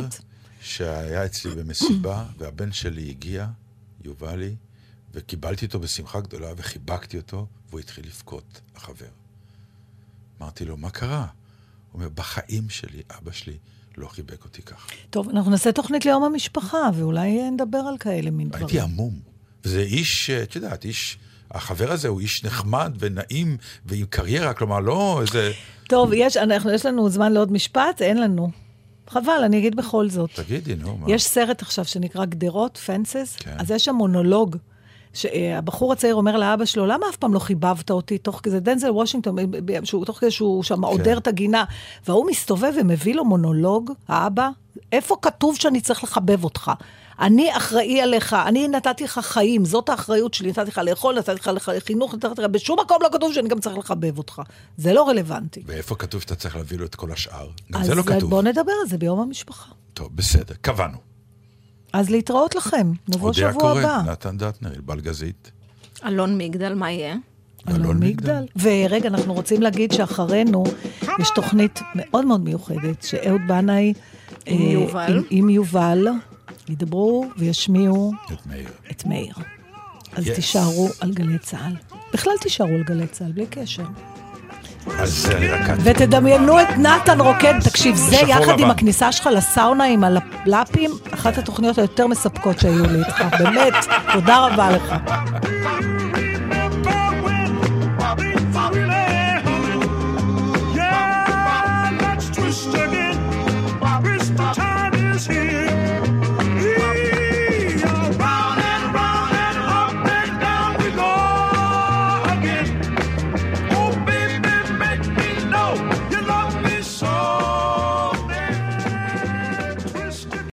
שהיה אצלי במסיבה, והבן שלי הגיע, יובלי, וקיבלתי אותו בשמחה גדולה, וחיבקתי אותו, והוא התחיל לבכות, החבר. אמרתי לו, מה קרה? הוא אומר, בחיים שלי, אבא שלי לא חיבק אותי ככה. טוב, אנחנו נעשה תוכנית ליום המשפחה, ואולי נדבר על כאלה מין דברים. הייתי עמום. וזה איש, את יודעת, איש, החבר הזה הוא איש נחמד ונעים, ועם קריירה, כלומר, לא איזה... טוב, יש, אנחנו, יש לנו זמן לעוד משפט, אין לנו. חבל, אני אגיד בכל זאת. תגידי, נו, מה? יש סרט עכשיו שנקרא גדרות, פנסס, כן. אז יש שם מונולוג, שהבחור הצעיר אומר לאבא שלו, למה אף פעם לא חיבבת אותי? תוך כזה, דנזל וושינגטון, שהוא, תוך כזה שהוא שם עודר את הגינה, והוא מסתובב ומביא לו מונולוג, האבא, איפה כתוב שאני צריך לחבב אותך? אני אחראי עליך, אני נתתי לך חיים, זאת האחריות שלי, נתתי לך לאכול, נתתי לך לחינוך, נתתי לך, בשום מקום לא כתוב שאני גם צריך לחבב אותך. זה לא רלוונטי. ואיפה כתוב שאתה צריך להביא לו את כל השאר? גם זה לא כתוב. אז בוא נדבר על זה ביום המשפחה. טוב, בסדר, קבענו. אז להתראות לכם, נבוא שבוע הבא. הודיה קורן, נתן דטנר, בלגזית. אלון מגדל, מה יהיה? אלון מגדל. ורגע, אנחנו רוצים להגיד שאחרינו יש תוכנית מאוד מאוד מיוחדת, שאהוד בנאי עם יובל ידברו וישמיעו את מאיר. אז תישארו על גלי צהל. בכלל תישארו על גלי צהל, בלי קשר. ותדמיינו את נתן רוקד, תקשיב, זה יחד עם הכניסה שלך לסאונה עם הלפלאפים, אחת התוכניות היותר מספקות שהיו לי איתך, באמת, תודה רבה לך.